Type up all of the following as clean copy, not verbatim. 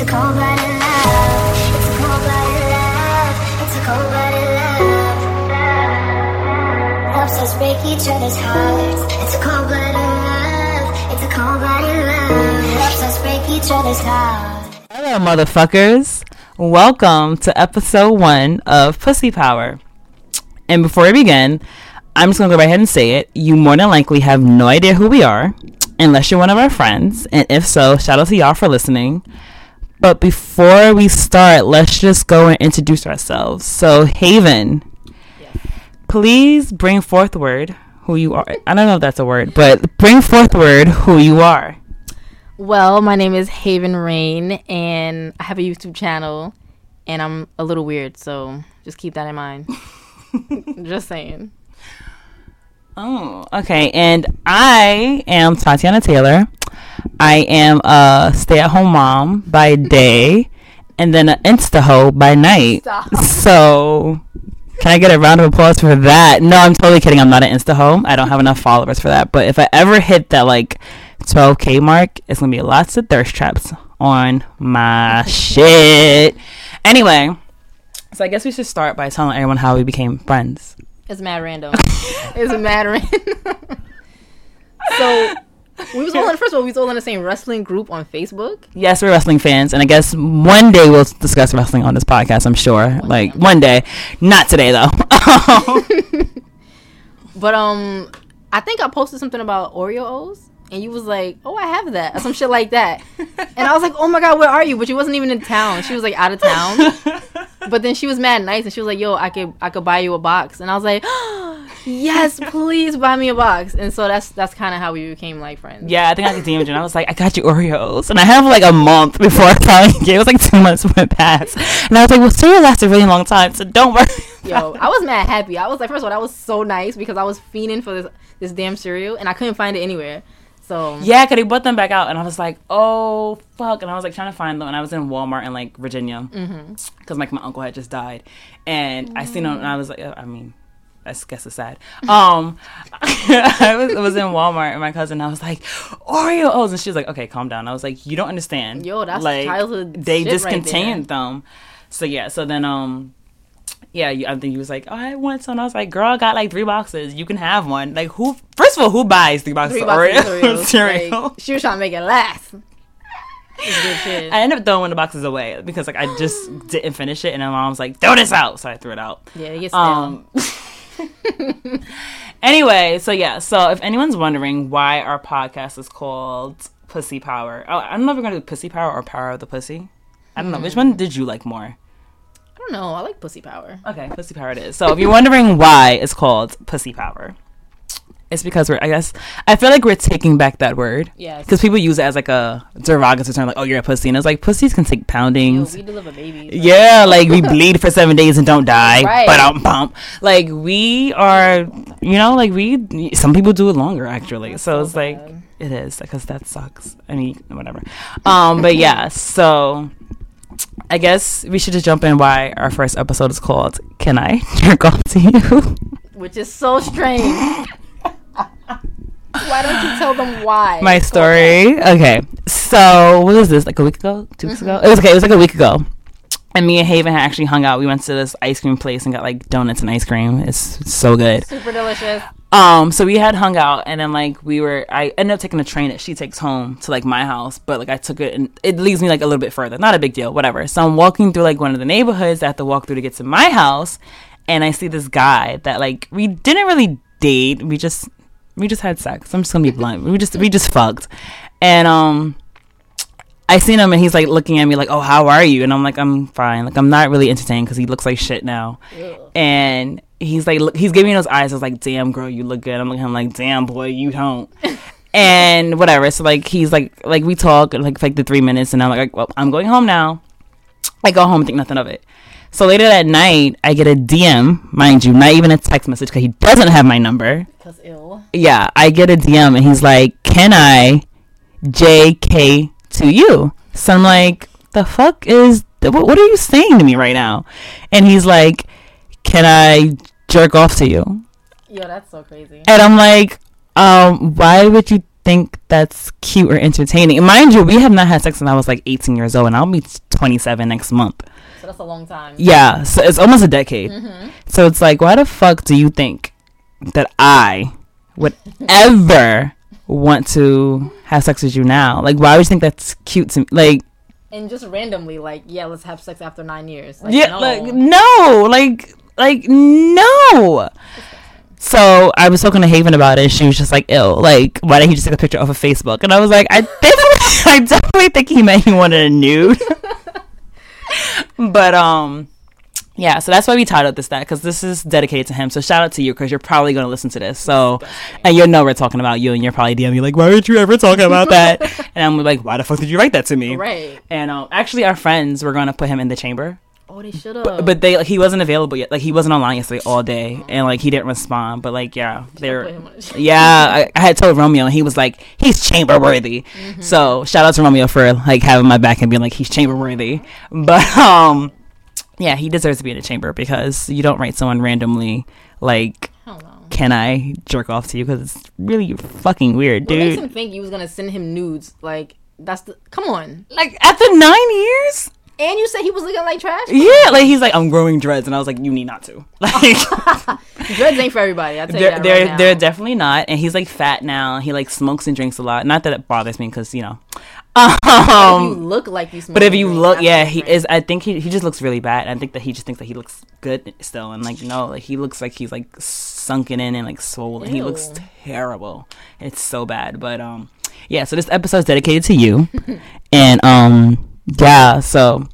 It's a cold blooded love. It's a cold blooded love. It's a cold blooded love. Helps us break each other's hearts. It's a cold blooded love. It's a cold blooded love. Helps us break each other's hearts. Hello, motherfuckers. Welcome to episode 1 of Pussy Power. And before we begin, I'm just going to go right ahead and say it. You more than likely have no idea who we are, unless you're one of our friends. And if so, shout out to y'all for listening. But before we start, let's just go and introduce ourselves. So, Haven, yes. Please bring forth word who you are. I don't know if that's a word, but bring forth word who you are. Well, my name is Haven Rain, and I have a YouTube channel, and I'm a little weird, so just keep that in mind. Just saying. Oh, okay. And I am Tatiana Taylor. I am a stay-at-home mom by day, and then an insta-ho by night. Stop. So, can I get a round of applause for that? No, I'm totally kidding. I'm not an insta-ho. I don't have enough followers for that. But if I ever hit that, 12K mark, it's gonna be lots of thirst traps on my shit. Anyway, so I guess we should start by telling everyone how we became friends. It's mad random. So we was all in, first of all, we was all in the same wrestling group on Facebook. Yes, we're wrestling fans, and I guess one day we'll discuss wrestling on this podcast. I'm sure, one day, not today though. But I think I posted something about Oreo O's. And you was like, oh, I have that. Or some shit like that. And I was like, oh, my God, where are you? But you wasn't even in town. She was, out of town. But then she was mad nice. And she was like, yo, I could buy you a box. And I was like, oh, yes, please buy me a box. And so that's kind of how we became, friends. Yeah, I think I could DM you. And I was like, I got you Oreos. And I have, a month before I finally gave. It was, 2 months went past. And I was like, well, cereal lasts a really long time. So don't worry. Yo, I was mad happy. I was like, first of all, that was so nice. Because I was fiending for this damn cereal. And I couldn't find it anywhere. So. Yeah, because they bought them back out, and I was like, oh, fuck. And I was, trying to find them, and I was in Walmart in, Virginia, because, my uncle had just died. And I seen them, and I was like, I guess it's sad. I was in Walmart, and my cousin, I was like, Oreo O's. And she was like, okay, calm down. I was like, you don't understand. Yo, that's childhood they shit discontinued them. So, yeah. So, then, I think he was like, oh, I want some. I was like, girl, I got 3 boxes. You can have one. First of all, who buys 3 boxes of Oreo cereal? She was trying to make it last. It's good shit. I ended up throwing the boxes away because I just didn't finish it, and my mom was like, throw this out. So I threw it out. Yeah, it gets down. Anyway, so yeah. So if anyone's wondering why our podcast is called Pussy Power, I don't know if we're going to do Pussy Power or Power of the Pussy. I don't know. Which one did you like more? I don't know. I like Pussy Power. Okay, Pussy Power it is. So if you're wondering why it's called Pussy Power, it's because I feel like we're taking back that word. Yes. Because people use it as a derogatory term, oh, you're a pussy. And it's pussies can take poundings. Yo, we deliver babies. Right? Yeah, we bleed for 7 days and don't die. Right. Ba-dum-bum. We are, we, some people do it longer, actually. That's so it's bad. It is, because that sucks. I mean, whatever. But yeah, so I guess we should just jump in why our first episode is called Can I Jerk Off to You? Which is so strange. Why don't you tell them why? My story. Okay. So, what was this? A week ago? 2 weeks ago? It was okay. It was a week ago. And me and Haven had actually hung out. We went to this ice cream place and got donuts and ice cream. It's so good. Super delicious. So we had hung out, and then I ended up taking a train that she takes home to my house, but I took it and it leaves me a little bit further. Not a big deal, whatever. So I'm walking through one of the neighborhoods I have to walk through to get to my house, and I see this guy that we didn't really date. We just had sex. I'm just gonna be blunt. We just fucked, and I seen him and he's looking at me oh, how are you? And I'm I'm fine. I'm not really entertained because he looks like shit now. Ew. And he's look, he's giving me those eyes. I was damn girl, you look good. I'm looking at him damn boy, you don't. And whatever. So he's we talk for the 3 minutes, and I'm well, I'm going home now. I go home and think nothing of it. So later that night, I get a DM, mind you, not even a text message because he doesn't have my number. Because ill. Yeah, I get a DM and he's like, can I JK to you? So I'm the fuck is, what are you saying to me right now? And he's like, can I jerk off to you? Yo, that's so crazy. And I'm why would you think that's cute or entertaining. And mind you, we have not had sex since I was like 18 years old, and I'll be 27 next month. So that's a long time. Yeah, so it's almost a decade. Mm-hmm. So it's like, why the fuck do you think that I would ever want to have sex with you now? Like, why would you think that's cute to me? Like, and just randomly, like, yeah, let's have sex after 9 years. Like, yeah, no. Like, no, like, no. So I was talking to Haven about it, and she was just like, ew, like, why didn't he just take a picture off of Facebook? And I was like, I definitely think he meant he wanted a nude. But, yeah, so that's why we titled this that, because this is dedicated to him. So shout out to you, because you're probably going to listen to this. So, and you'll know we're talking about you, and you're probably DMing me like, why aren't you ever talking about that? And I'm like, why the fuck did you write that to me? Right. And actually, our friends were going to put him in the chamber. Oh, they should have. But they, like, he wasn't available yet. Like, he wasn't online yesterday all day, and like he didn't respond. But like, yeah, I had told Romeo, and he was like, he's chamber worthy. Mm-hmm. So shout out to Romeo for like having my back and being like, he's chamber worthy. But yeah, he deserves to be in a chamber, because you don't write someone randomly like, can I jerk off to you? Because it's really fucking weird, dude. Makes him think you was gonna send him nudes? Like, that's the, come on. Like, after 9 years. And you said he was looking like trash? Yeah, like, he's like, I'm growing dreads. And I was like, you need not to. Like, dreads ain't for everybody, I'll tell you that right now. They're definitely not. And he's, like, fat now. He, like, smokes and drinks a lot. Not that it bothers me, because, you know. But if you look like you smoke. But if you look, yeah, he is. I think he just looks really bad. I think that he just thinks that he looks good still. And, like, no, like, he looks like he's, like, sunken in and, like, swollen. Ew. He looks terrible. It's so bad. But, yeah, so this episode's dedicated to you. And, yeah, so,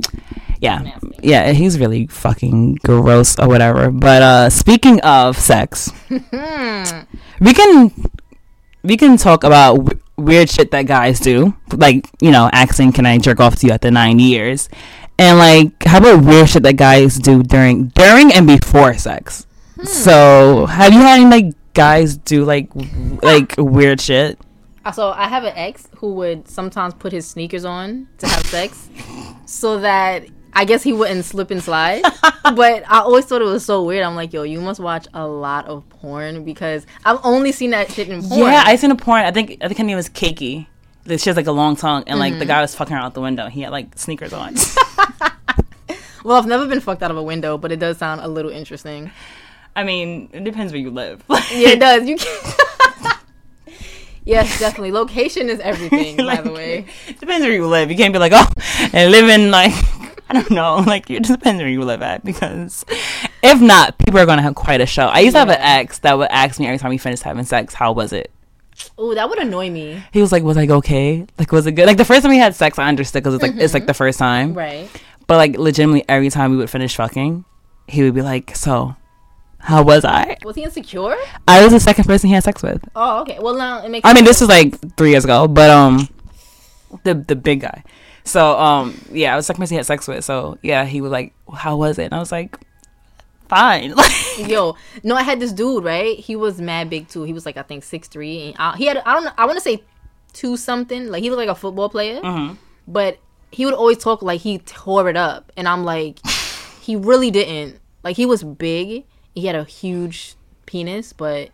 yeah. Yeah, he's really fucking gross or whatever. But speaking of sex, we can talk about weird shit that guys do. Like, you know, asking, can I jerk off to you after 9 years? And, like, how about weird shit that guys do during and before sex? So, have you had any, like, guys do, like weird shit? So I have an ex who would sometimes put his sneakers on to have sex, so that I guess he wouldn't slip and slide. But I always thought it was so weird. I'm like, yo, you must watch a lot of porn, because I've only seen that shit in porn. Yeah, I seen a porn. I think her name was Kiki. She has like a long tongue, and like the guy was fucking her out the window. He had like sneakers on. Well, I've never been fucked out of a window, but it does sound a little interesting. I mean, it depends where you live. Yeah, it does. You can't. Yes, definitely. Location is everything, like, by the way. It depends where you live. You can't be like, oh, and live in, like, I don't know. Like, it depends where you live at, because if not, people are going to have quite a show. I used to have an ex that would ask me every time we finished having sex, how was it? Oh, that would annoy me. He was like, was I okay? Like, was it good? Like, the first time we had sex, I understood, because it's like the first time. Right. But, like, legitimately, every time we would finish fucking, he would be like, so, how was I? Was he insecure? I was the second person he had sex with. Oh, okay. Well, now it makes sense. I mean, this was like 3 years ago, but the big guy. So yeah, I was the second person he had sex with. So yeah, he was like, "How was it?" And I was like, "Fine." Yo, no, I had this dude, right? He was mad big too. He was like, I think 6'3", and he had, I don't know, I want to say 2 something. Like, he looked like a football player, but he would always talk like he tore it up, and I'm like, he really didn't. Like, he was big. He had a huge penis, but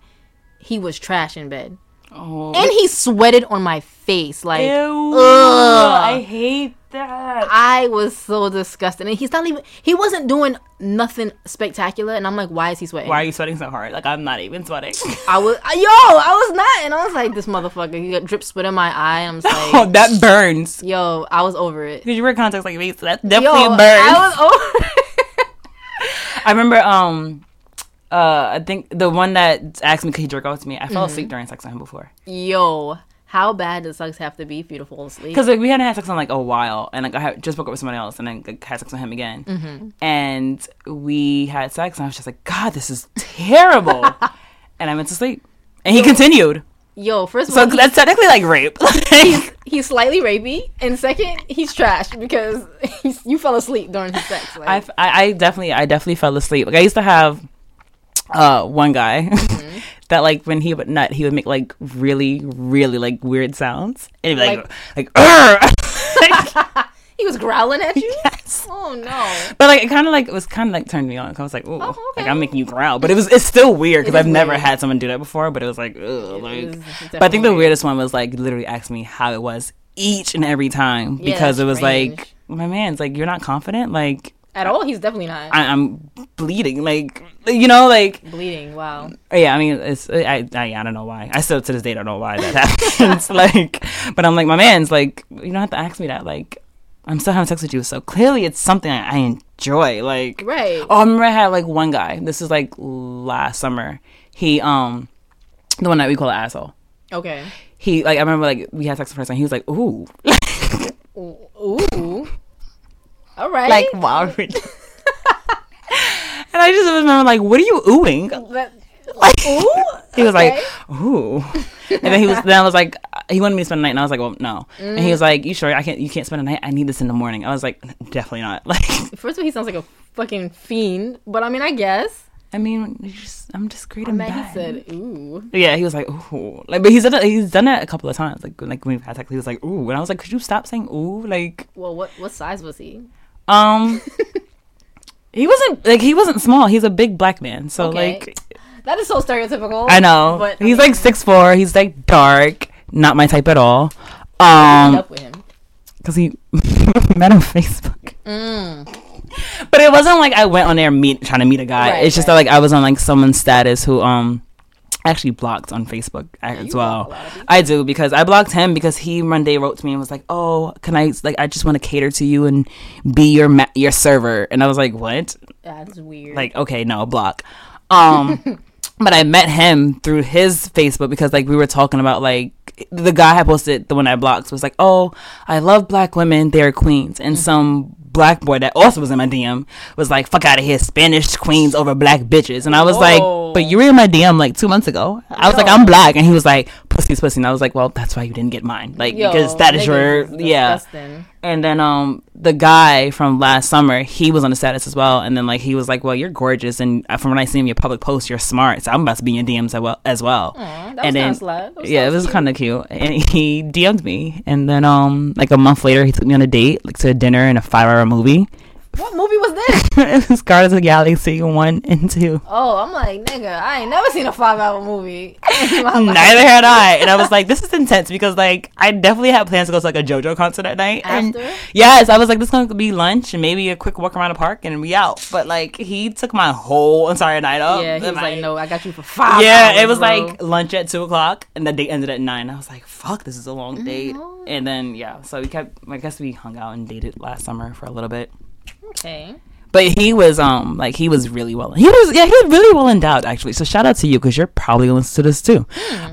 he was trash in bed. Oh. And he sweated on my face. Like, ew, I hate that. I was so disgusted. And he wasn't doing nothing spectacular. And I'm like, why is he sweating? Why are you sweating so hard? Like, I'm not even sweating. I was not. And I was like, this motherfucker, he got drip sweat in my eye. I'm like, oh, that burns. Yo, I was over it. Because you wear contacts like me, so that definitely burns. I was over it. I remember, I think the one that asked me, could he jerk off to me? I fell asleep during sex on him before. Yo, how bad does sex have to be for you to fall asleep? Because, like, we hadn't had sex on like a while, and like I just broke up with someone else, and then like, had sex on him again, and we had sex, and I was just like, God, this is terrible, and I went to sleep, and he continued. Yo, first of all, so that's technically like rape. He's slightly rapey, and second, he's trash because you fell asleep during his sex. Like, I definitely fell asleep. Like, I used to have. One guy that, like, when he would nut, he would make like really, really like weird sounds, and he'd be like, he was growling at you. Yes. don't know. But like, it kind of like, it was kind of like turned me on. I was like, ooh, oh, okay. Like I'm making you growl. But it's still weird because I've never had someone do that before. But it was like, ugh, like. But I think the weirdest one was like literally asking me how it was each and every time because it was strange. Like, my man's like, you're not confident, like. At all, he's definitely not. I'm bleeding, like, you know, like bleeding. Wow. Yeah, I mean, it's I don't know why. I still to this day don't know why that happens. Like, but I'm like, my man's like, you don't have to ask me that. Like, I'm still having sex with you, so clearly it's something I enjoy. Like, right. Oh, I remember I had like one guy. This is like last summer. He the one that we call an asshole. Okay. He like I remember like we had sex the first time. He was like, ooh, ooh. All right. Like, wow. And I just remember, like, what are you oohing? Like, ooh? He was okay. Like, ooh. And then I was like, he wanted me to spend the night. And I was like, well, no. Mm. And he was like, you sure? You can't spend the night? I need this in the morning. I was like, definitely not. Like, first of all, he sounds like a fucking fiend. But, I mean, I guess. I mean, I'm just great in bed. He said, ooh. Yeah, he was like, ooh. Like, but he's done that a couple of times. Like when we've had sex, he was like, ooh. And I was like, could you stop saying ooh? Like. Well, what size was he? He wasn't small. He's a big black man. So okay. Like that is so stereotypical. I know. But he's like 6'4". He's like dark. Not my type at all. Ended up with him because he met on Facebook. But it wasn't like I went on there trying to meet a guy. Right, it's just that like I was on like someone's status who actually blocked on Facebook as well. I do because I blocked him because he one day wrote to me and was like, "Oh, can I like I just want to cater to you and be your server?" And I was like, "What? That's weird." Like, okay, no, block. But I met him through his Facebook because like we were talking about like the guy I posted the one I blocked was like, "Oh, I love black women. They're queens." And some black boy that also was in my DM was like, fuck out of here, Spanish queens over black bitches. And I was like, but you were in my DM like 2 months ago. I was like, I'm black. And he was like, pussy's pussy. And I was like, well, that's why you didn't get mine. Like, because that is your, yeah. And then the guy from last summer, he was on the status as well. And then like he was like, well, you're gorgeous. And from when I see him, your public posts, you're smart. So I'm about to be in DMs as well. Aww, that was kind of slut. Yeah, it was kind of cute. And he DM'd me. And then like a month later, he took me on a date, like to a dinner and a 5-hour movie. What movie was this? It was Guardians of the Galaxy 1 and 2. Oh, I'm like, nigga, I ain't never seen a 5-hour movie. Neither had I. And I was like, this is intense because like I definitely had plans to go to like a JoJo concert at night. After? And yes, I was like, this is gonna be lunch and maybe a quick walk around the park and we out. But like he took my whole entire night up. Yeah, he was like, no, I got you for 5 hours. Yeah, it was like lunch at 2:00 and the date ended at 9. I was like, fuck, this is a long date. And then yeah, so we kept I guess we hung out and dated last summer for a little bit. Okay. But he was like he was really well endowed actually. So shout out to you because you're probably gonna listen to this too.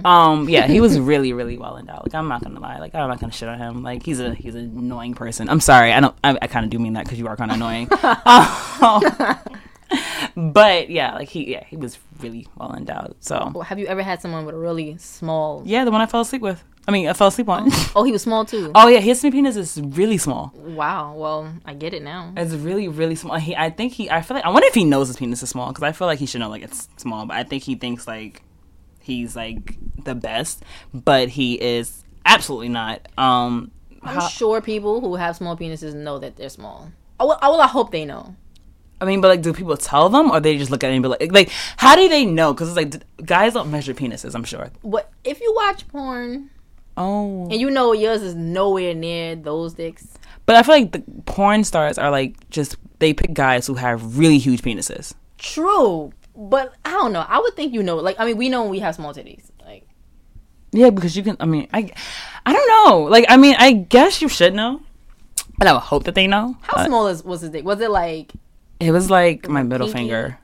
Yeah, he was really, really well endowed. Like I'm not gonna lie, like I'm not gonna shit on him. Like he's an annoying person. I'm sorry, I kind of do mean that because you are kind of annoying. But yeah, like he was really well endowed. So well, have you ever had someone with a really small? Yeah, the one I fell asleep on. Oh, he was small too. Oh yeah, his penis is really small. Wow. Well, I get it now. It's really, really small. I feel like I wonder if he knows his penis is small because I feel like he should know like it's small. But I think he thinks like he's like the best, but he is absolutely not. I'm sure people who have small penises know that they're small. I hope they know. I mean, but, like, do people tell them or they just look at it and be like, how do they know? Because it's like, guys don't measure penises, I'm sure. But if you watch porn. Oh. And you know yours is nowhere near those dicks. But I feel like the porn stars are, like, just, they pick guys who have really huge penises. True. But, I don't know. I would think you know. Like, I mean, we know we have small titties. Like. Yeah, because you can, I mean, I don't know. Like, I mean, I guess you should know. But I would hope that they know. How small was his dick? Was it, like... It was like my middle finger.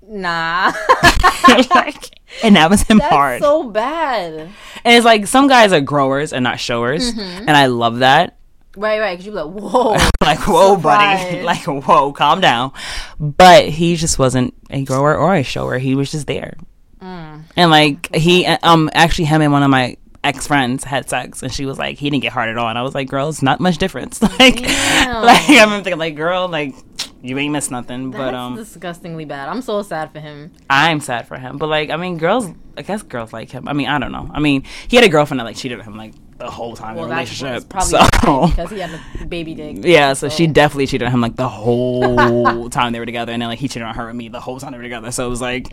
Nah. Like, and that was him hard. That's so bad. And it's like some guys are growers and not showers. Mm-hmm. And I love that. Right. Because you're like, whoa. Like, whoa, buddy. Like, whoa, calm down. But he just wasn't a grower or a shower. He was just there. Mm. And like he actually him and one of my ex-friends had sex and she was like, he didn't get hard at all. And I was like, girl, it's not much difference. Like, damn. Like I'm thinking like, girl, like you ain't missed nothing. That's but disgustingly bad. I'm so sad for him. I'm sad for him. But like, I mean, girls, I guess girls like him. I mean, I don't know. I mean, he had a girlfriend that like cheated on him like the whole time in the relationship. Probably because he had a baby dick. Yeah, so she definitely cheated on him like the whole time they were together, and then like he cheated on her and me the whole time they were together. So it was like,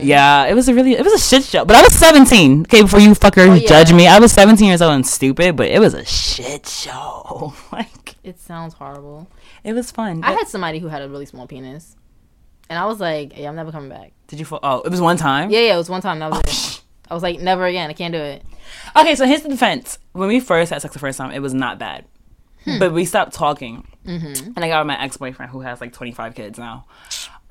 yeah, it was a shit show. But I was 17. Okay, before you fuckers judge me, I was 17 years old and stupid, but it was a shit show. Like, it sounds horrible. It was fun. I had somebody who had a really small penis, and I was like, "Hey, I'm never coming back." Did you? Oh, it was one time. Yeah, it was one time. That was it. I was like, never again. I can't do it. Okay, so here's the defense. When we first had sex the first time, it was not bad. But we stopped talking. Mm-hmm. And I got with my ex-boyfriend who has like 25 kids now. Shout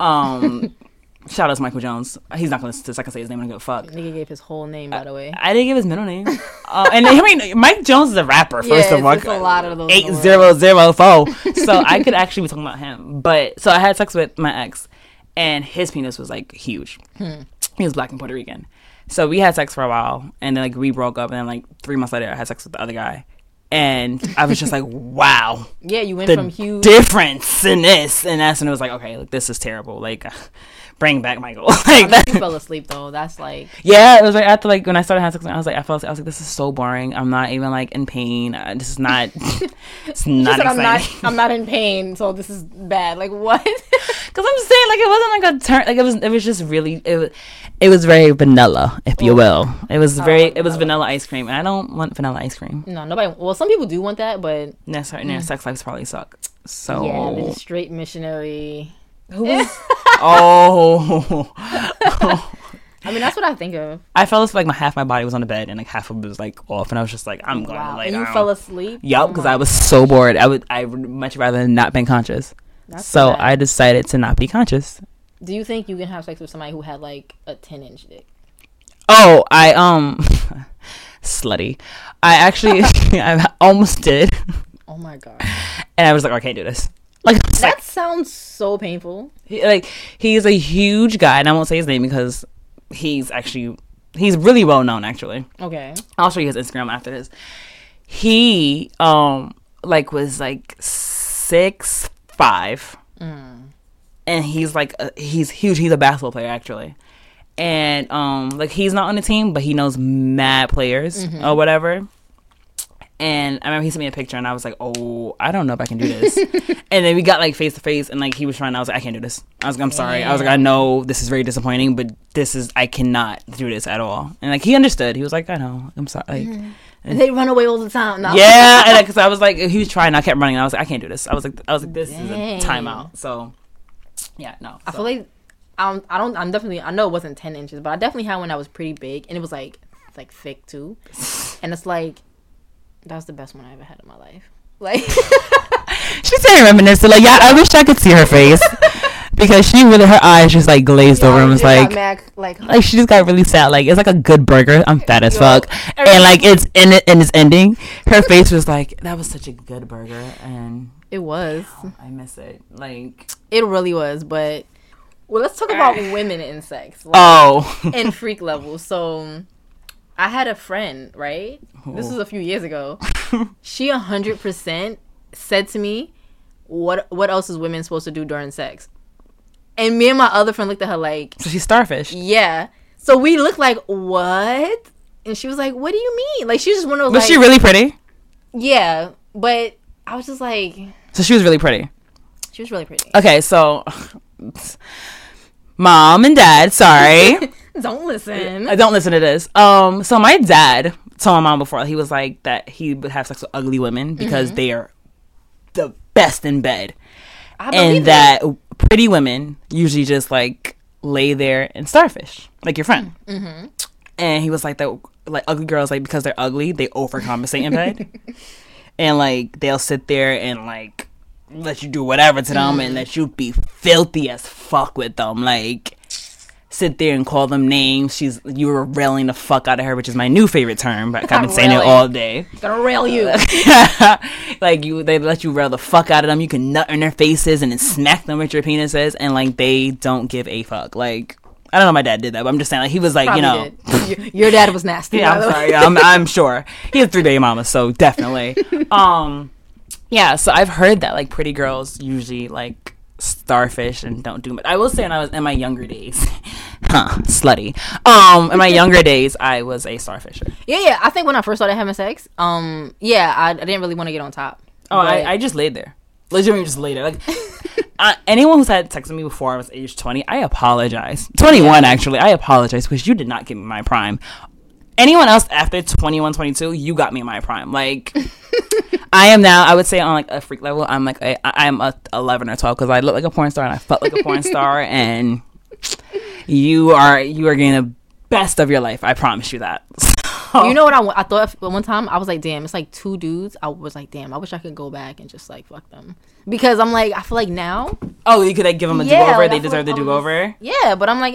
out to Michael Jones. He's not going to say his name. I don't give a fuck. Nigga gave his whole name, by the way. I didn't give his middle name. And I mean, Mike Jones is a rapper, first of all. Yeah, it's a lot of those. 8004. So I could actually be talking about him. But so I had sex with my ex. And his penis was like huge. He was black and Puerto Rican. So we had sex for a while, and then like we broke up, and then like 3 months later, I had sex with the other guy, and I was just like, "Wow, yeah, you went from huge difference in this and that," and it was like, "Okay, like this is terrible. Like, bring back Michael." Like, I mean, that you fell asleep though. That's like, yeah, it was like after like when I started having sex, I was like, I fell asleep. I was like, "This is so boring. I'm not even like in pain. This is not. It's not exciting. I'm not in pain, so this is bad. Like what?" Because I'm saying, like, it wasn't like a turn. Like, it was just really, it was very vanilla, if you will. It was vanilla ice cream. And I don't want vanilla ice cream. No, nobody. Well, some people do want that, but their sex lives probably suck. So yeah, the straight missionary. Who was? I mean, that's what I think of. I fell asleep, like, half my body was on the bed, and, like, half of it was, like, off, and I was just like, I'm going to lay down. You fell asleep? Yup, because I was so bored. I would much rather not been conscious. That's so bad. I decided to not be conscious. Do you think you can have sex with somebody who had like a 10-inch dick? Oh, I slutty. I actually I almost did. Oh my god. And I was like, oh, I can't do this. Like that sounds so painful. He's a huge guy, and I won't say his name because he's really well known actually. Okay. I'll show you his Instagram after this. He was like 6'5" and he's like he's huge. He's a basketball player actually, and he's not on the team, but he knows mad players or whatever. And I remember he sent me a picture, and I was like, "Oh, I don't know if I can do this." And then we got like face to face, and like he was trying. I was like, "I can't do this." I was like, "I'm sorry." I was like, "I know this is very disappointing, but I cannot do this at all." And like he understood. He was like, "I know. I'm sorry." Like, and they run away all the time. No. Yeah, and because I was like, he was trying. I kept running. And I was like, "I can't do this." I was like, "This is a timeout." So, yeah, no. I feel like I'm definitely. I know it wasn't 10 inches, but I definitely had one that was pretty big, and it was like thick too, and it's like. That was the best one I ever had in my life. Like, she's saying reminiscent. Like, yeah, I wish I could see her face because she really her eyes just like glazed over and was like, mad, like she just got really sad. Like, it's like a good burger. I'm fat as fuck, and like it's in it and it's ending. Her face was like, that was such a good burger, and it was. I miss it. Like, it really was. But well, let's talk about women in sex. Like, and freak level. So. I had a friend, right? Oh. This was a few years ago. She 100% said to me, what else is women supposed to do during sex? And me and my other friend looked at her like... So she's starfish. Yeah. So we looked like, what? And she was like, what do you mean? Like, she was just one of those Was she really pretty? Yeah. But I was just like... So she was really pretty? She was really pretty. Okay, so... Mom and dad, sorry. Don't listen to this. So my dad told my mom before, he was like that he would have sex with ugly women because they are the best in bed. And that pretty women usually just like lay there and starfish, like your friend. Mm-hmm. And he was like that, like ugly girls, like because they're ugly, they overcompensate in bed. And like they'll sit there and like let you do whatever to them and let you be filthy as fuck with them. Like... sit there and call them names. You were railing the fuck out of her, which is my new favorite term, but I've been saying it all day. Gonna rail you. Like they let you rail the fuck out of them. You can nut in their faces and then smack them with your penises, and like they don't give a fuck. Like I don't know, my dad did that, but I'm just saying, like he was like, you know, your dad was nasty. Yeah, I'm sorry. Yeah, I'm sure he had 3-day mama, so definitely. Yeah. So I've heard that like pretty girls usually like starfish and don't do much. I will say, when I was in my younger days, slutty. In my younger days, I was a starfisher. Yeah. I think when I first started having sex, I didn't really want to get on top. Oh, I just laid there. Legitimately just laid there. Like, anyone who's had sex with me before I was age 20, I apologize. 21, actually. I apologize because you did not give me my prime. Anyone else after 21, 22, you got me my prime. Like, I am now, I would say on like a freak level, I'm like, I'm a 11 or 12 because I look like a porn star and I felt like a porn star. And you are getting the best of your life. I promise you that. So. You know what I thought one time? I was like, damn, it's like two dudes. I was like, damn, I wish I could go back and just like fuck them. Because I'm like, I feel like now. Oh, you could like give them a do-over. Like, they deserve the do-over. Yeah, but I'm like,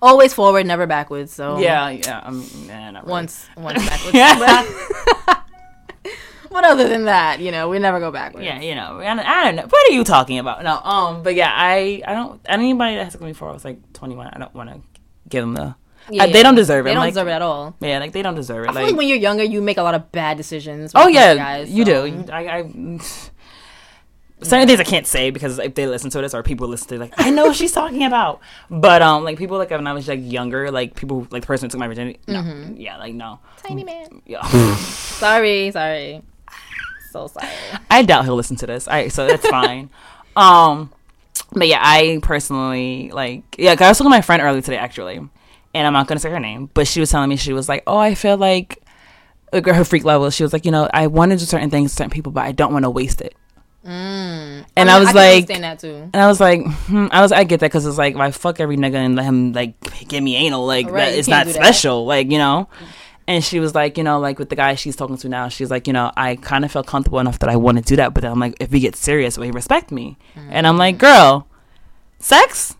always forward, never backwards. So yeah. Not really. Once backwards. But other than that, you know, we never go backwards. Yeah, you know, I don't know. What are you talking about? No, but yeah, I don't. Anybody that has come before I was like 21. I don't want to give them the. Yeah, they don't deserve it. They don't deserve it at all. Yeah, like they don't deserve it. I feel like when you're younger, you make a lot of bad decisions. Oh yeah, guys, you do. Certain things I can't say because if they listen to this or people listen to it, like I know what she's talking about. But like people like when I was like younger, like people like the person who took my virginity. No, yeah, like no. Tiny man. Yeah. Sorry. So sorry. I doubt he'll listen to this. So that's fine. But yeah, I personally cause I was talking to my friend earlier today actually. And I'm not going to say her name, but she was telling me, she was like, oh, I feel like her freak level, she was like, you know, I want to do certain things to certain people, but I don't want to waste it. Mm. And I was like, I get that because it's like, if I fuck every nigga and let him like give me anal, like right, that is not special, like, you know. And she was like, you know, like with the guy she's talking to now, she's like, you know, I kind of feel comfortable enough that I want to do that. But then I'm like, if we get serious, will he respect me? Mm-hmm. And I'm like, girl, sex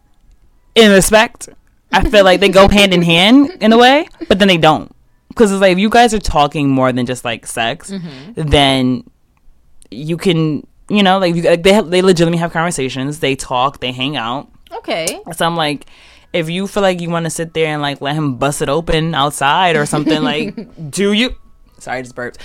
and respect. I feel like they go hand in hand in a way, but then they don't. Because it's like, if you guys are talking more than just like sex, then you can, you know, like, they legitimately have conversations. They talk, they hang out. Okay. So I'm like, if you feel like you want to sit there and like let him bust it open outside or something, like, do you? Sorry, I just burped.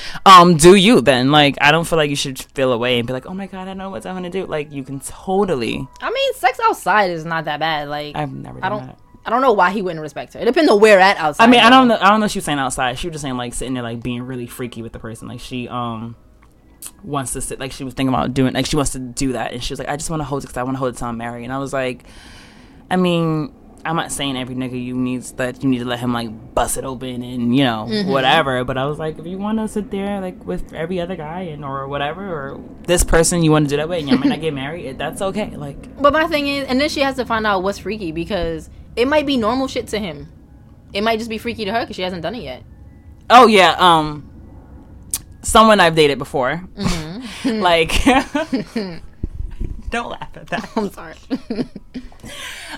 Do you then? Like, I don't feel like you should feel away and be like, oh my God, I know what I'm going to do. Like, you can totally. I mean, sex outside is not that bad. Like, I've never done that. I don't know why he wouldn't respect her. It depends on where at outside. I mean, I don't know if she was saying outside. She was just saying like sitting there like being really freaky with the person. Like she wants to sit, like she was thinking about doing, like she wants to do that. And she was like, I just want to hold it because I want to hold it till I'm married. And I was like, I mean, I'm not saying every nigga you need to let him like bust it open and, you know, whatever. But I was like, if you want to sit there like with every other guy and or whatever, or this person you want to do that way and you might not get married, that's okay. Like, but my thing is, and then she has to find out what's freaky because it might be normal shit to him. It might just be freaky to her because she hasn't done it yet. Oh, yeah. Someone I've dated before. Mm-hmm. Like, don't laugh at that. I'm sorry.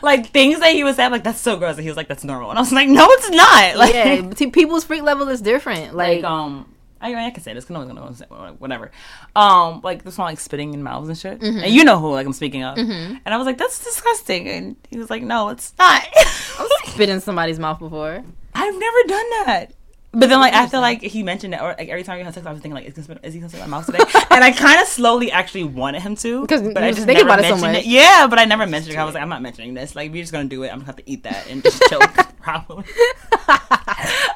Like, things that he was at, like, that's so gross. And he was like, that's normal. And I was like, no, it's not. Like, yeah, people's freak level is different. I mean, I can say this because no one's going to whatever. Like, this one, like, spitting in mouths and shit. Mm-hmm. And you know who, like, I'm speaking of. Mm-hmm. And I was like, that's disgusting. And he was like, no, it's not. I've spit in somebody's mouth before. I've never done that. But then, like, after, like, he mentioned it, or, like, every time we had sex, I was thinking, like, is he going to spit in my mouth today? And I kind of slowly actually wanted him to. Because you were thinking about it so much. Yeah, but I never mentioned it. I was like, I'm not mentioning this. Like, we're just going to do it. I'm going to have to eat that and just choke probably.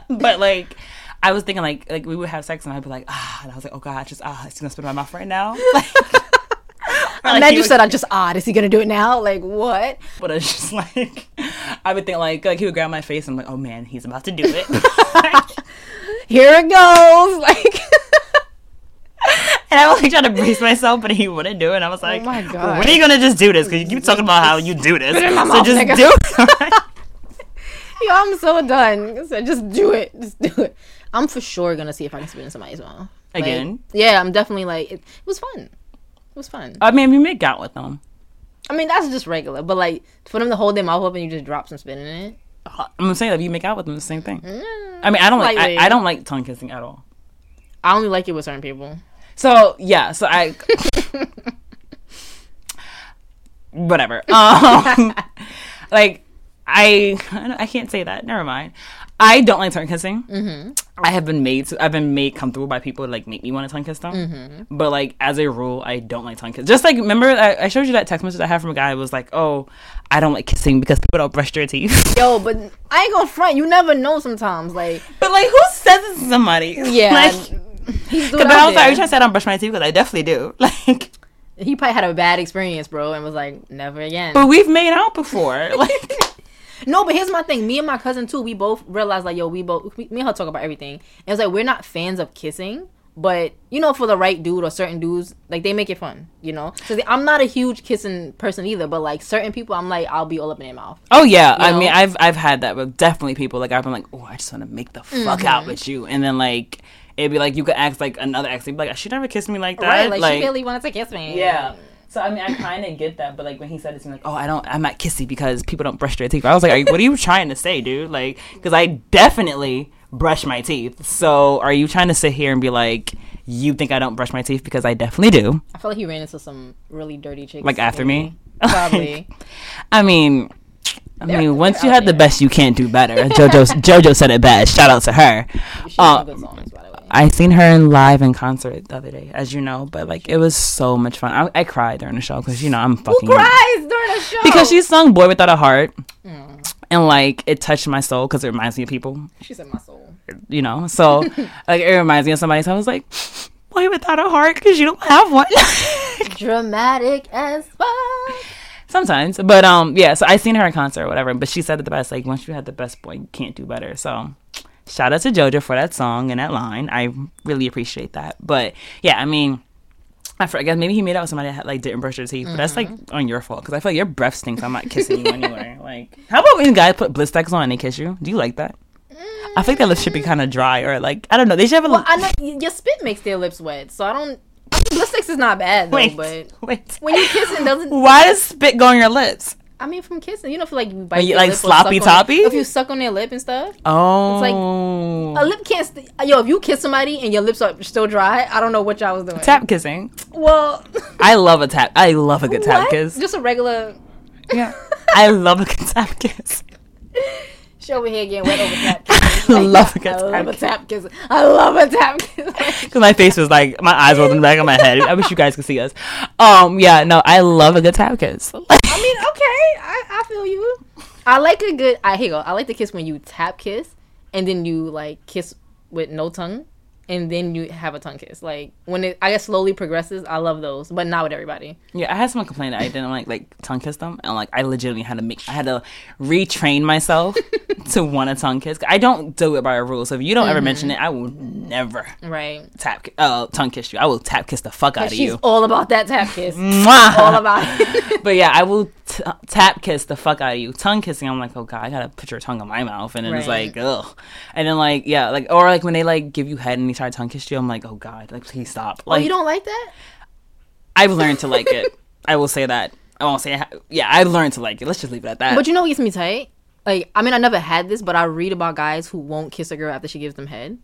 But, like, I was thinking, like we would have sex, and I'd be like, ah. And I was like, oh, God, just, ah, it's going to spit in my mouth right now. Like, and then you said, I just, ah, is he going to do it now? Like, what? But I was just like, I would think, like he would grab my face, and I'm like, oh, man, he's about to do it. Like, here it goes. Like, and I was, like, trying to brace myself, but he wouldn't do it. And I was like, oh, my God. When are you going to just do this? Because you keep talking about how you do this. Spit in my mouth, so just nigga. Do it. Yo, I'm so done. So just do it. Just do it. I'm for sure going to see if I can spit in somebody's mouth. Like, again? Yeah, I'm definitely like, it was fun. It was fun. I mean, we make out with them. I mean, that's just regular. But like, for them to hold their mouth up and you just drop some spit in it. I'm saying that if you make out with them, the same thing. I mean, I don't like tongue kissing at all. I only like it with certain people. So, yeah. So I... whatever. Like... I can't say that. Never mind. I don't like tongue kissing. Mm-hmm. I've been made comfortable by people that, like, make me want to tongue kiss them. Mm-hmm. But, like, as a rule, I don't like tongue kiss. Just, like, remember, I showed you that text message I had from a guy who was like, oh, I don't like kissing because people don't brush their teeth. Yo, but I ain't gonna front. You never know sometimes, like. But, like, who says this to somebody? Yeah. Like, he's doing it. Because I was like, are you trying to say I don't brush my teeth? Because I definitely do. Like. He probably had a bad experience, bro, and was like, never again. But we've made out before. Like. No, but here's my thing. Me and my cousin, too, we both realized, like, yo, me and her talk about everything. And it's like, we're not fans of kissing, but, you know, for the right dude or certain dudes, like, they make it fun, you know? So I'm not a huge kissing person either, but, like, certain people, I'm like, I'll be all up in their mouth. Oh, yeah. You know? I mean, I've had that with definitely people. Like, I've been like, oh, I just want to make the fuck out with you. And then, like, it'd be like, you could ask, like, another ex. They'd be like, she never kissed me like that. Right, like, she really wanted to kiss me. Yeah. So, I mean, I kind of get that, but, like, when he said it to me, like, oh, I'm not kissy because people don't brush their teeth. I was like, what are you trying to say, dude? Like, because I definitely brush my teeth. So, are you trying to sit here and be like, you think I don't brush my teeth? Because I definitely do. I feel like he ran into some really dirty chicks. Like, after me? Probably. I mean, once you have the best, you can't do better. JoJo said it bad. Shout out to her. She has good songs, by the way. I seen her in live in concert the other day, as you know, but, like, it was so much fun. I cried during the show because, you know, I'm fucking... Who cries during a show? Because she sung Boy Without a Heart, and, like, it touched my soul because it reminds me of people. She said my soul. You know, so, like, it reminds me of somebody, so I was like, Boy Without a Heart because you don't have one. Dramatic as fuck. Sometimes, but, yeah, so I seen her in concert or whatever, but she said it the best, like, once you had the best boy, you can't do better, so... Shout out to JoJo for that song and that line. I really appreciate that. But, yeah, I mean, I guess maybe he made out with somebody that, like, didn't brush their teeth. But that's, like, on your fault. Because I feel like your breath stinks. I'm not kissing you anywhere. Like, how about when guys put Blistex on and they kiss you? Do you like that? I think their lips should be kind of dry or, like, I don't know. They should have a little... Well, I know your spit makes their lips wet. So, I mean, Blistex is not bad, though. Wait. When you kiss it doesn't... Why does spit go on your lips? I mean, from kissing, you know, if like you bite, you, like sloppy toppy. If you suck on their lip and stuff, oh, it's like a lip can't. Yo, if you kiss somebody and your lips are still dry, I don't know what y'all was doing. Tap kissing. Well, I love a good tap kiss. Just a regular. Yeah, I love a good tap kiss. She over here getting wet over tap kissing. I love a tap kiss. Because my face was like, my eyes rolled in the back of my head. I wish you guys could see us. Yeah, no, I love a good tap kiss. I mean, okay, I feel you. I like a good, I like to kiss when you tap kiss, and then you, like, kiss with no tongue, and then you have a tongue kiss. Like, when it, I guess, slowly progresses, I love those, but not with everybody. Yeah, I had someone complain that I didn't, like tongue kiss them, and, like, I legitimately I had to retrain myself to want a tongue kiss. I don't do it by a rule, so if you don't ever mention it, I will never tongue kiss you. I will tap kiss the fuck out of you. She's all about that tap kiss. All about it. But yeah, I will tap kiss the fuck out of you. Tongue kissing, I'm like, oh god, I gotta put your tongue in my mouth, and then it's like, ugh. And then, like, yeah, like, or like when they, like, give you head and they try to tongue kiss you, I'm like, oh god, like, please stop. Like, oh, you don't like that? I've learned to like it. I will say that. I won't say yeah, I've learned to like it. Let's just leave it at that. But you know what gets me tight? Like, I mean, I never had this, but I read about guys who won't kiss a girl after she gives them head.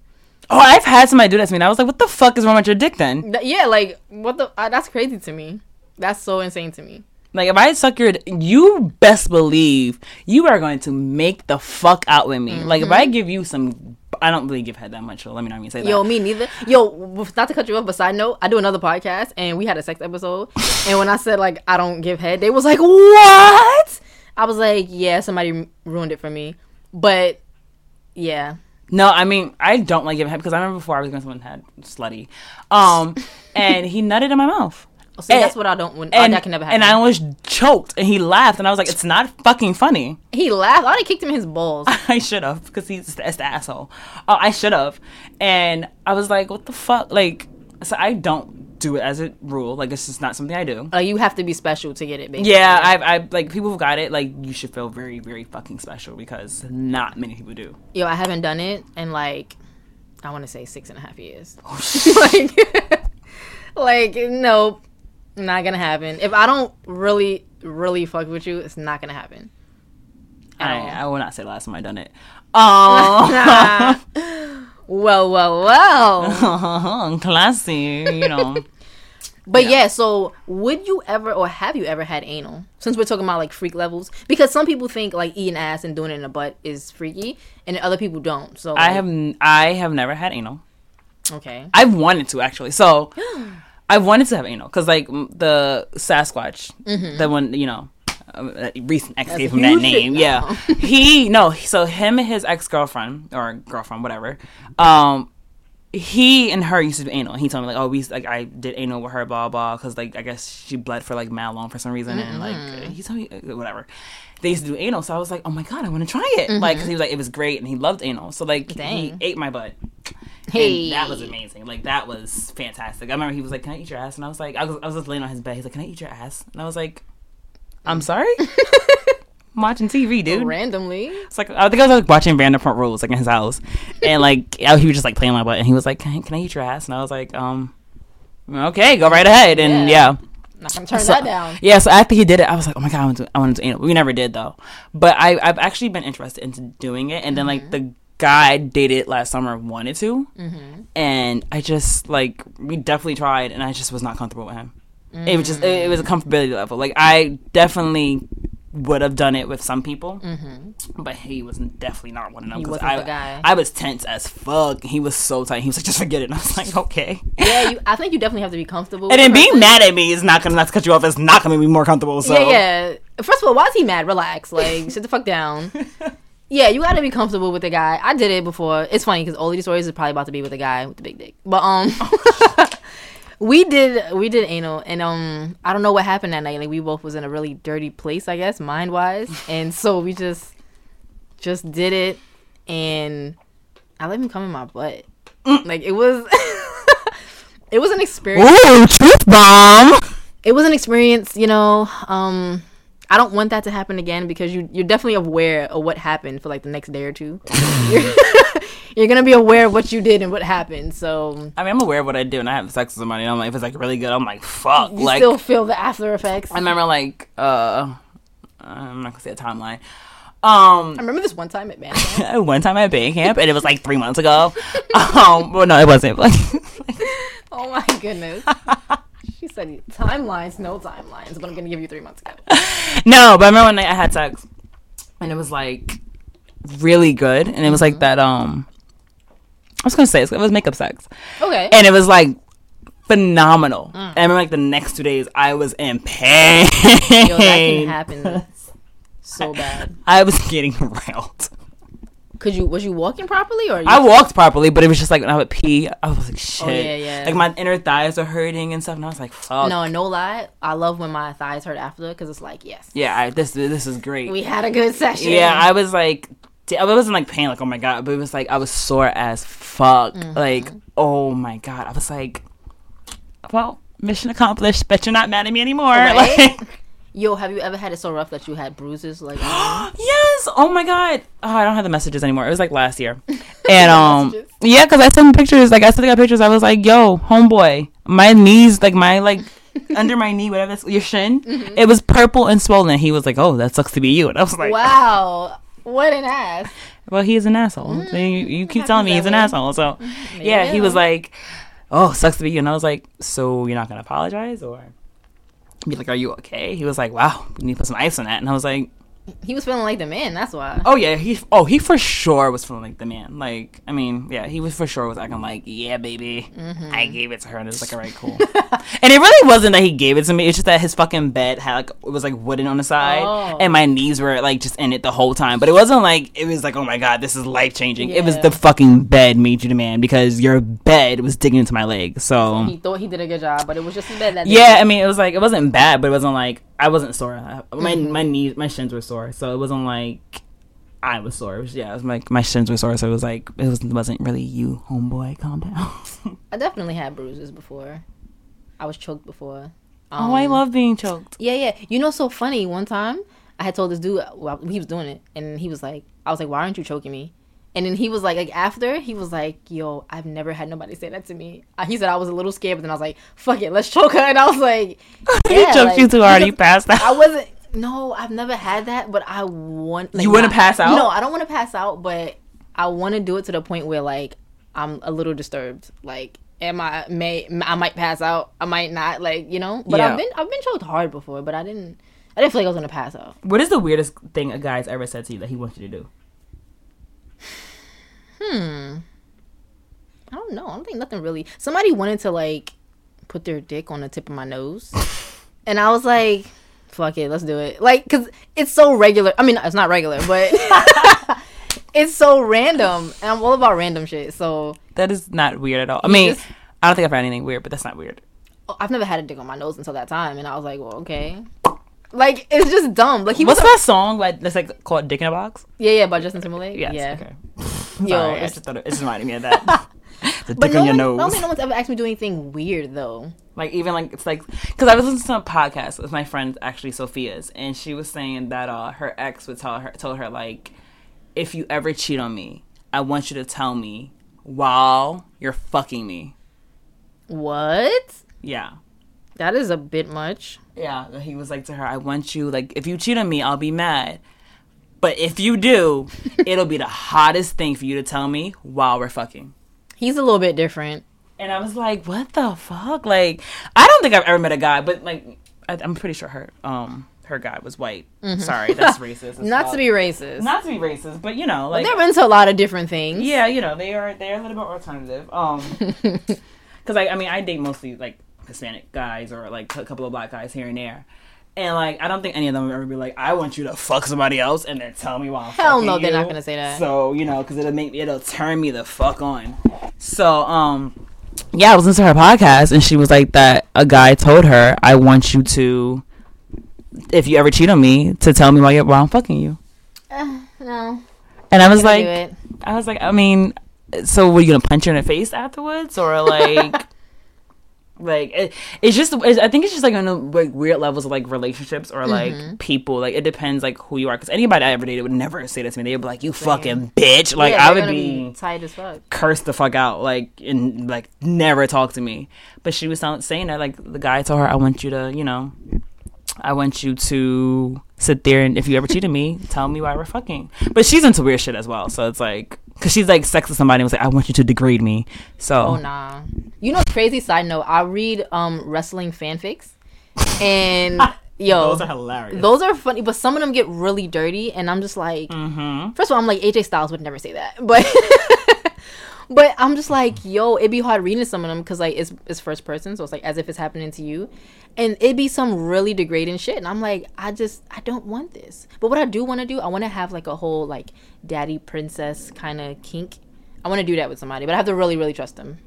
Oh, I've had somebody do that to me, and I was like, what the fuck is wrong with your dick then? Yeah, like, what the... that's crazy to me. That's so insane to me. Like, if I suck your... You best believe you are going to make the fuck out with me. Mm-hmm. Like, if I give you some... I don't really give head that much, so let me not even say that. Yo, me neither. Yo, not to cut you off, but side note, I do another podcast, and we had a sex episode, and when I said, like, I don't give head, they was like, what? I was like, yeah, somebody ruined it for me. But, yeah. No, I mean, I don't like giving head because I remember before I was giving someone head, slutty. And he nutted in my mouth. Oh, see, and that's what I don't want. That can never happen. And I almost choked, and he laughed, and I was like, it's not fucking funny. He laughed? I would have kicked him in his balls. I should have, because it's the asshole. I should have. And I was like, what the fuck? Like, so I don't do it as a rule. Like, it's just not something I do. You have to be special to get it, basically. Yeah, I like, people who got it, like, you should feel very, very fucking special, because not many people do. Yo, I haven't done it in, like, I want to say 6.5 years. Oh, shit. like, nope. Not gonna happen. If I don't really, really fuck with you, it's not gonna happen. I will not say the last time I done it. Oh, well, classy, you know. But yeah, so would you ever or have you ever had anal? Since we're talking about like freak levels, because some people think like eating ass and doing it in a butt is freaky, and other people don't. So like, I have never had anal. Okay. I've wanted to actually. So I've wanted to have anal because like the Sasquatch, the one you know, recent ex gave him that name. Yeah. So him and his ex-girlfriend or girlfriend, whatever. He and her used to do anal. He told me like, oh, I did anal with her, blah blah, because like I guess she bled for like mad long for some reason, and like he told me whatever. They used to do anal, so I was like, oh my god, I want to try it, like because he was like it was great and he loved anal, so like he ate my butt. Hey, and that was amazing. Like that was fantastic. I remember he was like, "Can I eat your ass?" And I was like, I was just laying on his bed. He's like, "Can I eat your ass?" And I was like, "I'm sorry." I'm watching TV, dude. Randomly. It's like, I think I was like watching Vanderpump Rules, like in his house. And like, he was just like playing my butt. And he was like, can I eat your ass? And I was like, okay, go right ahead. And yeah. Not gonna turn that down. Yeah, so after he did it, I was like, oh my God, I wanted to anal. We never did though. But I've actually been interested into doing it. And then like the guy I dated last summer wanted to. And I just like, we definitely tried and I just was not comfortable with him. It was just, it was a comfortability level. Like I definitely would have done it with some people, but he was definitely not one of them. He wasn't the guy. I was tense as fuck. He was so tight. He was like, "Just forget it." And I was like, "Okay." Yeah, I think you definitely have to be comfortable. And then being mad at me is not to cut you off. It's not gonna be more comfortable. So yeah. First of all, why is he mad? Relax. Like, sit the fuck down. Yeah, you gotta be comfortable with the guy. I did it before. It's funny because all these stories is probably about to be with the guy with the big dick. But We did anal, and I don't know what happened that night. Like we both was in a really dirty place, I guess, mind wise, and so we just did it, and I let him come in my butt. Like it was, it was an experience. Ooh, truth bomb. It was an experience, you know. I don't want that to happen again because you're definitely aware of what happened for like the next day or two. You're gonna be aware of what you did and what happened. So I mean, I'm aware of what I do, and I have sex with somebody. And I'm like, if it's like really good, I'm like, fuck. You like, still feel the after effects. I remember like, I'm not gonna say a timeline. I remember this one time at band camp. One time at band camp, and it was like 3 months ago. Well, no, it wasn't. Like, oh my goodness. She said timelines, no timelines, but I'm gonna give you 3 months ago. No, but I remember one night I had sex, and it was like really good, and it was like that. I was gonna say it was makeup sex, okay, and it was like phenomenal. And I remember like the next 2 days I was in pain. Yo, that can happen so bad. I was getting railed. Was you walking properly or? I walked properly, but it was just like when I would pee, I was like, shit. Oh, yeah. Like my inner thighs are hurting and stuff, and I was like, fuck. No lie, I love when my thighs hurt after because it's like, yes. Yeah, this is great. We had a good session. Yeah, I was like, I wasn't like pain, like oh my god, but it was like I was sore as fuck. Like oh my god, I was like, well, mission accomplished. Bet you're not mad at me anymore. Right? Like, yo, have you ever had it so rough that you had bruises? Like, yes. Oh my god. Oh, I don't have the messages anymore. It was like last year, and yeah, because I sent pictures. Like I still got pictures. I was like, yo, homeboy, my knees, like my under my knee, whatever that's your shin, it was purple and swollen. He was like, oh, that sucks to be you, and I was like, wow, what an ass. Well, he is an asshole. So you keep telling me he's an asshole. So yeah, he was like, oh, sucks to be you, and I was like, so you're not gonna apologize or? Be like, are you okay? He was like, wow, we need to put some ice on that. And I was like, he was feeling like the man, that's why. Oh yeah, he for sure was feeling like the man. Like, I mean, yeah, he was for sure was acting like, yeah, baby, I gave it to her, and it was like, all right, cool. And it really wasn't that he gave it to me. It's just that his fucking bed had like it was like wooden on the side, and my knees were like just in it the whole time. But it wasn't like it was like, oh my god, this is life changing. Yeah. It was the fucking bed made you the man because your bed was digging into my leg. So he thought he did a good job, but it was just his bed that. Yeah, I mean, it was like it wasn't bad, but it wasn't like. I wasn't sore. My knees, my shins were sore, so it wasn't like I was sore. It was, yeah, it was like my shins were sore, so it was like it wasn't really you, homeboy. Calm down. I definitely had bruises before. I was choked before. Oh, I love being choked. Yeah. You know, so funny. One time, I had told this dude he was doing it, and he was like, I was like, why aren't you choking me? And then he was like after, he was like, yo, I've never had nobody say that to me. He said I was a little scared, but then I was like, fuck it, let's choke her. And I was like, yeah, you choked you too hard, you passed out. I wasn't, no, I've never had that, but I want. Like, you want to pass out? No, I don't want to pass out, but I want to do it to the point where, like, I'm a little disturbed. Like, I might pass out, I might not, like, you know? But yeah. I've been choked hard before, but I didn't. I didn't feel like I was going to pass out. What is the weirdest thing a guy's ever said to you that he wants you to do? I don't know. I don't think nothing really. Somebody wanted to, like, put their dick on the tip of my nose. And I was like, fuck it, let's do it. Like, because it's so regular. I mean, it's not regular, but it's so random. And I'm all about random shit, so. That is not weird at all. I mean, I don't think I found anything weird, but that's not weird. I've never had a dick on my nose until that time. And I was like, well, okay. Like, it's just dumb. Like, he what's that song that's like called Dick in a Box? Yeah, yeah, by Justin Timberlake. Yes, yeah. Okay. Sorry, yo, I just thought it's reminding me of that. The dick on your nose. I don't think no one's ever asked me to do anything weird, though. Like, even like, it's like, because I was listening to a podcast with my friend, actually, Sophia's, and she was saying that her ex would tell her, like, if you ever cheat on me, I want you to tell me while you're fucking me. What? Yeah. That is a bit much. Yeah, he was like to her, I want you, like, if you cheat on me, I'll be mad. But if you do, it'll be the hottest thing for you to tell me while we're fucking. He's a little bit different. And I was like, what the fuck? Like, I don't think I've ever met a guy, but, like, I'm pretty sure her guy was white. Mm-hmm. Sorry, that's racist. Not to be racist, but, you know. Like, they're into a lot of different things. Yeah, you know, they're a little bit alternative. Because, like, I mean, I date mostly, like, Hispanic guys or like a couple of black guys here and there, and like I don't think any of them would ever be like, I want you to fuck somebody else and then tell me why I'm hell fucking no you. They're not gonna say that, so you know, because it'll turn me the fuck on. So yeah, I was listening to her podcast and she was like that a guy told her, I want you to, if you ever cheat on me, to tell me why I'm fucking you. No. And I was like I mean, so were you gonna punch her in the face afterwards or like like it's just I think it's just like on the, like, weird levels of like relationships or like people, like it depends like who you are, because anybody I ever dated would never say that to me. They would be like, you fucking bitch. Like, yeah, I would be tight as fuck, cursed the fuck out, like, and like never talk to me. But she was saying that like the guy told her, I want you to, you know, I want you to sit there and if you ever cheated me, tell me why we're fucking. But she's into weird shit as well, so it's like, because she's like sex with somebody and was like, I want you to degrade me. So oh nah. You know, crazy side note, I read wrestling fanfics and yo, those are hilarious. Those are funny, but some of them get really dirty and I'm just like, first of all, I'm like, AJ Styles would never say that, but but I'm just like, yo, it'd be hard reading some of them because like it's first person, so it's like as if it's happening to you, and it'd be some really degrading shit and I'm like, I don't want this. But what I do want to do, I want to have like a whole like daddy princess kind of kink. I want to do that with somebody, but I have to really really trust them.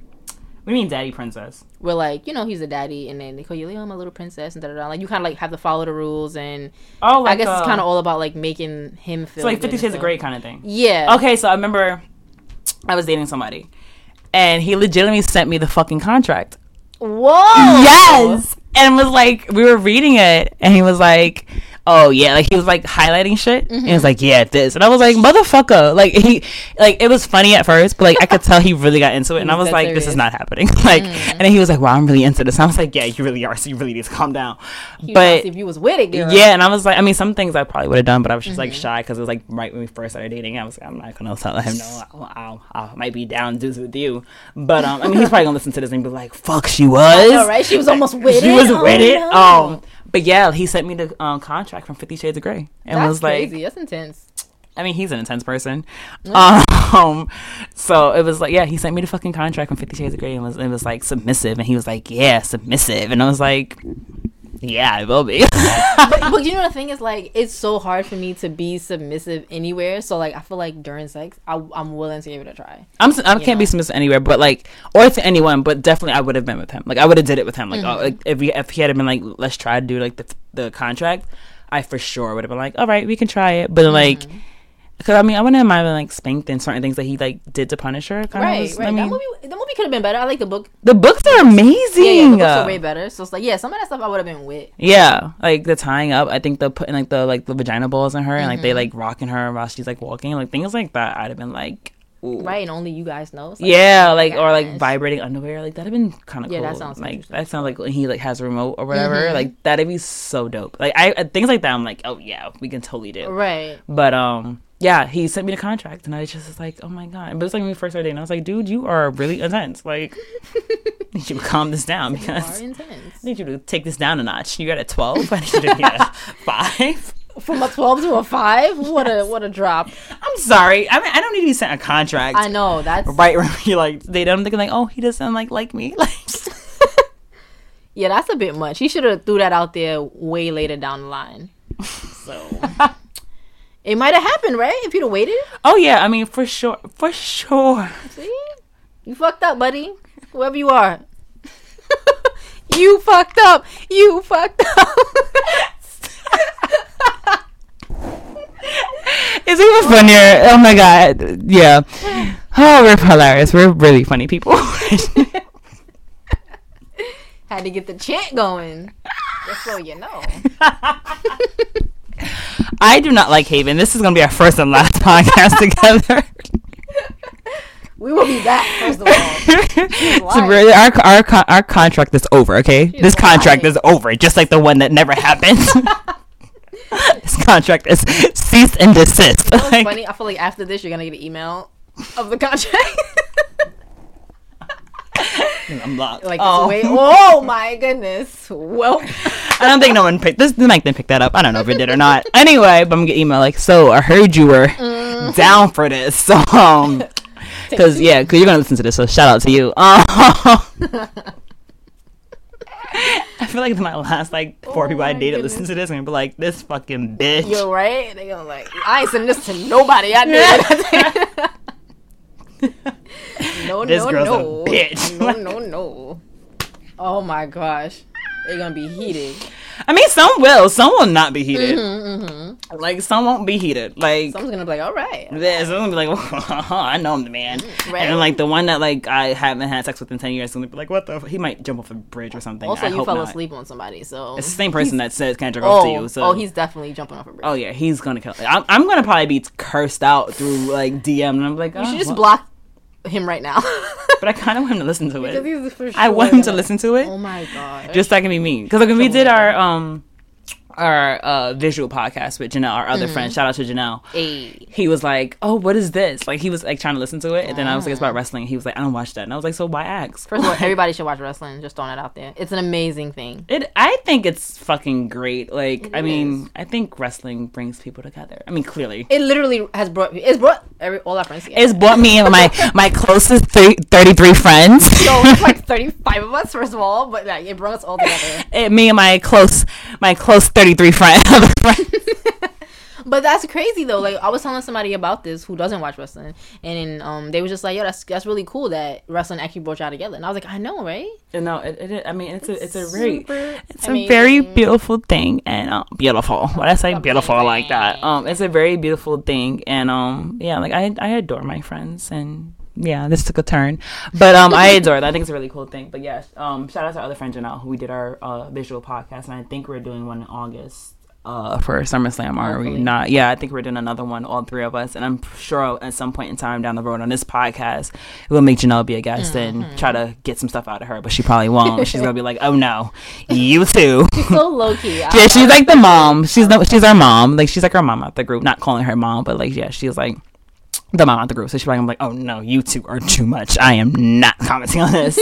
What do you mean daddy princess? We're like, you know, he's a daddy and then they call you, oh, I'm a little princess and da-da-da. Like, you kind of like have to follow the rules and oh, like, I guess it's kind of all about like making him feel so like 50 Shades of Grey kind of thing. Yeah. Okay, so I remember I was dating somebody and he legitimately sent me the fucking contract. Whoa. Yes. And was like, we were reading it and he was like, oh yeah, like he was like highlighting shit and he was like, yeah, this, and I was like, motherfucker. Like, he, like, it was funny at first, but like I could tell he really got into it and I was like, serious. This is not happening. Like, and then he was like, wow, I'm really into this, and I was like, yeah, you really are, so you really need to calm down. You but if you was with it, girl. Yeah, and I was like, I mean, some things I probably would have done, but I was just like shy because it was like right when we first started dating. I was like, I'm not gonna tell him no, I might be down dudes with you, but I mean, he's probably gonna listen to this and be like, fuck, she was all right, she was almost with she it. Was with it. No. But yeah, he sent me the contract from 50 Shades of Grey. And that's was like, crazy. That's intense. I mean, he's an intense person. So it was like, yeah, he sent me the fucking contract from 50 Shades of Grey and it was like submissive. And he was like, yeah, submissive. And I was like, yeah, I will be. but you know, the thing is like, it's so hard for me to be submissive anywhere. So like, I feel like during sex, I'm willing to give it a try. I can't be submissive anywhere, but like, or to anyone, but definitely I would have been with him. Like, I would have did it with him. Like, oh, like if he had been like, let's try to do like the contract, I for sure would have been like, all right, we can try it. But like, because I mean, I wouldn't have mind like spanked in certain things that he like did to punish her. Right. I mean, the movie could have been better. I like the book. The books are amazing. Yeah, the books are way better. So it's like, yeah, some of that stuff I would have been with. Yeah, like the tying up. I think the putting like the vagina balls in her and like they like rocking her while she's like walking, like things like that. I'd have been like, ooh. Right, and only you guys know. Like, yeah, like, or like vibrating underwear, like that'd been kind of cool. Yeah, that sounds like that sounds like when he like has a remote or whatever. Mm-hmm. Like that'd be so dope. Like I things like that. I'm like, oh yeah, we can totally do. Right. But yeah, he sent me the contract, and I was just like, oh my god. But it's like when we first started, and I was like, dude, you are really intense. Like, I need you to calm this down because I need you to take this down a notch. You're at a 12. I need you to be at a 5. From a 12 to a 5? Yes. What a drop. I'm sorry. I mean, I don't need to be sent a contract. I know, that's right when you like they don't think like, oh, he doesn't like me. Like yeah, that's a bit much. He should have threw that out there way later down the line. So it might have happened, right? If you'd have waited. Oh yeah, I mean for sure. See? You fucked up, buddy. Whoever you are. You fucked up. It's even funnier. Oh my god. Yeah. Oh, we're hilarious. We're really funny people. Had to get the chant going. Just so you know. I do not like Haven. This is going to be our first and last podcast together. We will be back, first of all. So really, our contract is over, okay? She's this contract lying. Is over, just like the one that never happened. This contract is cease and desist. You know what's funny? I feel like after this, you're going to get an email of the contract. I'm locked. Like, oh. Oh, my goodness. Well, I don't think no one picked this. Mike didn't pick that up. I don't know if it did or not. Anyway, but I'm going to get email like, so I heard you were down for this. So, because you're going to listen to this. So shout out to you. I feel like my last like four people I dated listen to this and be like, this fucking bitch. You're right. They gonna like, I ain't sending this to nobody. I did. No. Bitch. No. Oh my gosh, they're gonna be heated. I mean, some will. Some will not be heated. Mm-hmm, mm-hmm. Like some won't be heated. Like someone's gonna be like, all right. Yeah, someone's gonna be like, oh, I know I'm the man. Right. And like the one that like I haven't had sex with in 10 years, gonna be like, what the? He might jump off a bridge or something. Also, I hope fell asleep on somebody, so it's the same person that says, "Can I jump off to you?" So he's definitely jumping off a bridge. Oh yeah, he's gonna kill. I'm gonna probably be cursed out through like DM, and I'm like, oh, you should just block him right now. But I kind of want him to listen to it. Sure I want him to listen to it. Oh my god! Just so I can be mean. Because like when we did our visual podcast with Janelle, our other friend, shout out to Janelle. Hey. He was like, "Oh, what is this?" Like he was like trying to listen to it, and then I was like, "It's about wrestling." He was like, "I don't watch that," and I was like, "So why ask?" First of all, everybody should watch wrestling. Just throwing it out there. It's an amazing thing. I think it's fucking great. Like I think wrestling brings people together. I mean, clearly, it literally has brought. It's brought all our friends together. It's brought me and my closest 33 friends. So it's like 35 of us, first of all, but like it brought us all together. Me and my close 33 friends. But that's crazy though. Like I was telling somebody about this who doesn't watch wrestling, and they were just like, "Yo, that's really cool that wrestling actually brought y'all together." And I was like, "I know, right?" No, it. I mean, it's a very beautiful thing, and beautiful. Why did I say beautiful like that? It's a very beautiful thing, and yeah, like I adore my friends, and yeah, this took a turn, but I adore that. I think it's a really cool thing. But yes, shout out to our other friend Janelle, who we did our visual podcast, and I think we're doing one in August. For SummerSlam, are we not? Yeah, I think we're doing another one, all three of us, and I'm sure at some point in time down the road on this podcast, we'll make Janelle be a guest and try to get some stuff out of her, but she probably won't. She's gonna be like, "Oh no, you too." She's so low key. Yeah, she's like the mom. She's our mom. Like she's like our mom out the group. Not calling her mom, but like yeah, she's like the mom out the group. So she's like, "I'm like, oh no, you two are too much. I am not commenting on this."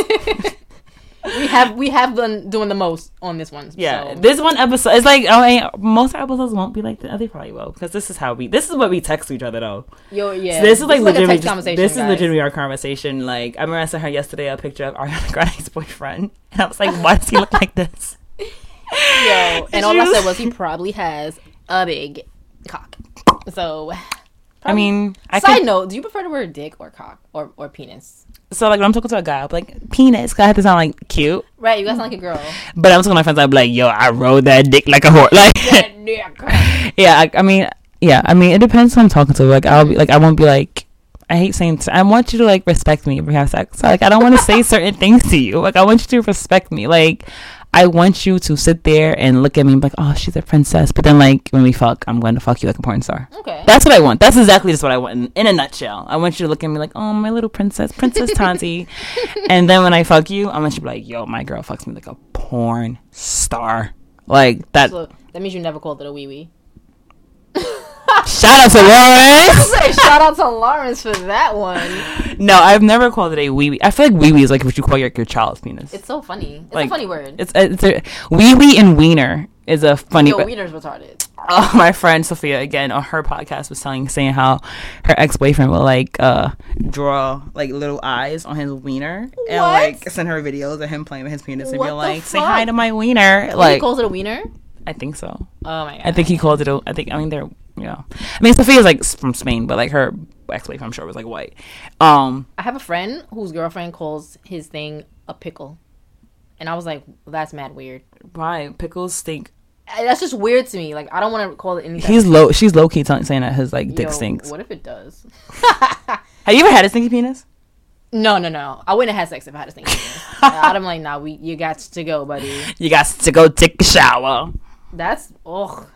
We have been doing the most on this one. Yeah, so. This one episode it's like most of our episodes won't be like the other. Probably will because this is what we text each other though. Yo, yeah. So this is like legitimately our conversation. Like I remember I sent her yesterday a picture of Ariana Grande's boyfriend, and I was like, why does he look like this? Yo, and all I said was he probably has a big cock. So probably. I mean, side note: do you prefer the word dick or cock or penis? So like when I'm talking to a guy, I'm like penis. Cause I have to sound like cute, right? You guys sound like a girl. But I'm talking to my friends, I'm like, yo, I rode that dick like a whore. Like, yeah. I mean, it depends who I'm talking to. Like, I'll be like, I won't be like, I hate saying. I want you to like respect me if we have sex. So, like, I don't want to say certain things to you. Like, I want you to respect me. Like. I want you to sit there and look at me and be like, oh, she's a princess. But then, like, when we fuck, I'm going to fuck you like a porn star. Okay. That's what I want. That's exactly just what I want in a nutshell. I want you to look at me like, oh, my little princess, Princess Tanti. And then when I fuck you, I want you to be like, yo, my girl fucks me like a porn star. Like, that. So that means you never called it a wee-wee. Shout out to Lawrence. Shout out to Lawrence for that one. No, I've never called it a wee wee. I feel like wee wee is like what you call your child's penis. It's so funny. It's like, a funny word. It's a wee wee and wiener is a funny. Yo, wiener's retarded. Oh, my friend Sophia again on her podcast was saying how her ex boyfriend would like draw like little eyes on his wiener and like send her videos of him playing with his penis and be like, "Say hi to my wiener." Like, he calls it a wiener. I think so. Oh my god. I think he called it a. I think. I mean, they're. Yeah, I mean Sophia's like from Spain, but like her ex-wife, I'm sure, was like white. I have a friend whose girlfriend calls his thing a pickle, and I was like, well, "That's mad weird." Why pickles stink? That's just weird to me. Like I don't want to call it anything. She's low key saying that his like dick stinks. What if it does? Have you ever had a stinky penis? No. I wouldn't have had sex if I had a stinky penis. I'm like, nah, you got to go, buddy. You got to go take a shower. That's ugh.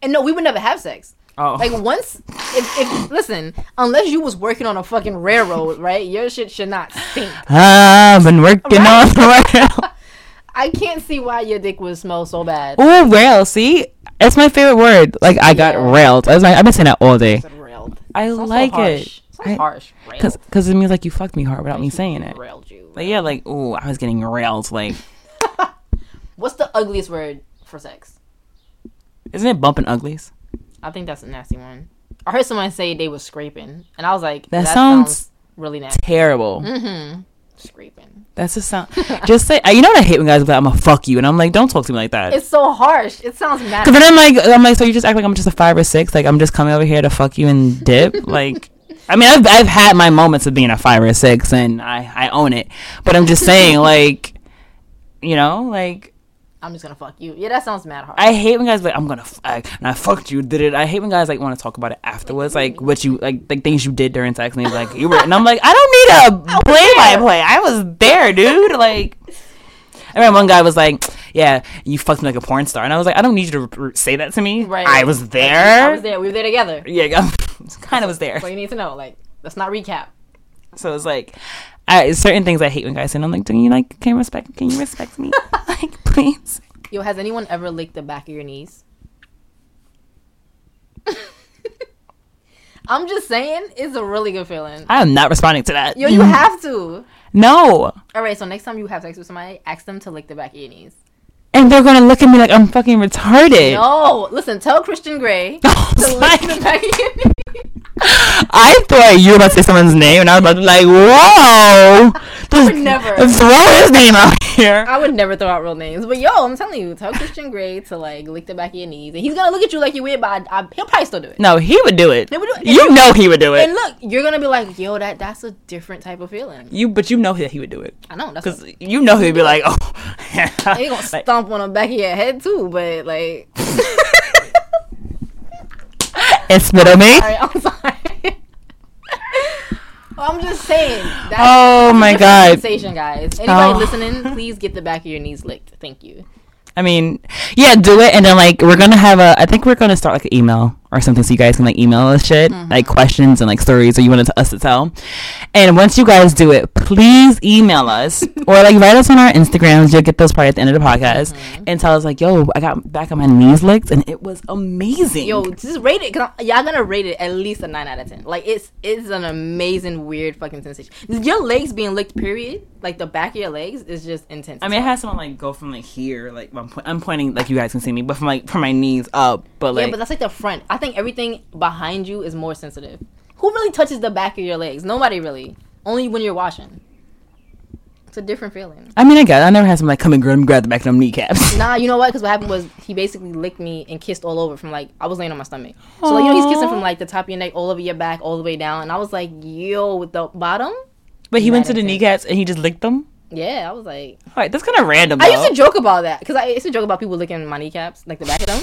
And no, we would never have sex. Oh. Like, once, if listen, unless you was working on a fucking railroad, right? Your shit should not stink. I've been working on the rail. I can't see why your dick would smell so bad. Oh, rail, see? That's my favorite word. Like, I got railed. I've been saying that all day. I like it. It's harsh. Because it means, like, you fucked me hard without me saying it. Railed you. But yeah, like, ooh, I was getting railed, like. What's the ugliest word for sex? Isn't it bumping uglies? I think that's a nasty one. I heard someone say they were scraping, and I was like, "That sounds really nasty, terrible." Mm-hmm. Scraping. That's a sound. Just say, you know what I hate when guys are like, "I'm gonna fuck you," and I'm like, "Don't talk to me like that." It's so harsh. It sounds mad. Because then I'm like, so you just act like I'm just a 5 or 6, like I'm just coming over here to fuck you and dip. Like, I mean, I've had my moments of being a 5 or 6, and I own it. But I'm just saying, like, you know, like. I'm just gonna fuck you. Yeah, that sounds mad hard. I hate when guys like I'm gonna and I fucked you, did it. I hate when guys like want to talk about it afterwards, like what you like things you did during sex, and he's like you were, and I'm like I don't need a play-by-play. I was there, dude. Like I remember one guy was like, "Yeah, you fucked me like a porn star," and I was like, "I don't need you to say that to me. Right? I was there. I was there. We were there together. Yeah, kind of was there." So you need to know, like, let's not recap. So it's like. Certain things I hate when guys say, and I'm like, can you respect me? Like, please. Yo, has anyone ever licked the back of your knees? I'm just saying, it's a really good feeling. I am not responding to that. Yo, you have to. No. All right, so next time you have sex with somebody, ask them to lick the back of your knees. And they're going to look at me like I'm fucking retarded. No. Listen, tell Christian Grey to lick the back of your knees. I thought you were about to say someone's name, and I was about to be like, whoa! I would never throw his name out here. I would never throw out real names, but yo, I'm telling you, tell Christian Grey to like lick the back of your knees, and he's gonna look at you like you're weird, but he'll probably still do it. No, he would do it. He would do it. And look, you're gonna be like, yo, that's a different type of feeling. But you know that he would do it. I know, because you know he'd be like, oh, he's gonna stomp on the back of your head too, but like. And spit on me. I'm sorry. Well, I'm just saying. Oh my god! Sensation, guys. Anybody listening, please get the back of your knees licked. Thank you. I mean, yeah, do it, and then like we're gonna have I think we're gonna start like an email or something, so you guys can like email us shit, mm-hmm. like questions and like stories, or you want us to tell. And once you guys do it, please email us or like write us on our Instagrams. You'll get those probably at the end of the podcast, mm-hmm. and tell us like, yo, I got back on my knees licked, and it was amazing. Yo, just rate it. Cause y'all gonna rate it at least a 9 out of 10. Like it's an amazing, weird fucking sensation. Your legs being licked, period. Like the back of your legs is just intense. I mean, I had someone like go from like here, like I'm pointing, like you guys can see me, but from my knees up. But like, yeah, but that's like the front. I think everything behind you is more sensitive. Who really touches the back of your legs? Nobody really. Only when you're washing. It's a different feeling. I mean, I never had someone like come and grab the back of them kneecaps. Nah, you know what? Because what happened was he basically licked me and kissed all over from like, I was laying on my stomach. So like, you know, he's kissing from like the top of your neck, all over your back, all the way down. And I was like, yo, with the bottom? But he went to the kneecaps and he just licked them? Yeah, I was like. All right, that's kind of random, though. I used to joke about that. Because I used to joke about people licking my kneecaps, like the back of them.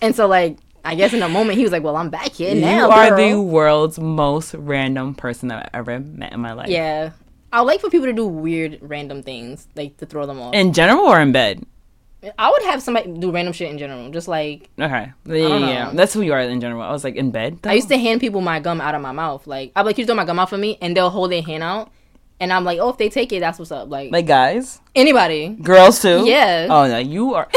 And so like. I guess in a moment he was like, well, I'm back here now. You are the world's most random person that I've ever met in my life. Yeah. I like for people to do weird, random things, like to throw them off. In general or in bed? I would have somebody do random shit in general. Just like... Okay. Yeah. That's who you are in general. I was like, in bed? Though? I used to hand people my gum out of my mouth. Like, I'd be like, you throw my gum out for me? And they'll hold their hand out. And I'm like, oh, if they take it, that's what's up. Like guys? Anybody. Girls, too? Yeah. Oh, no. You are...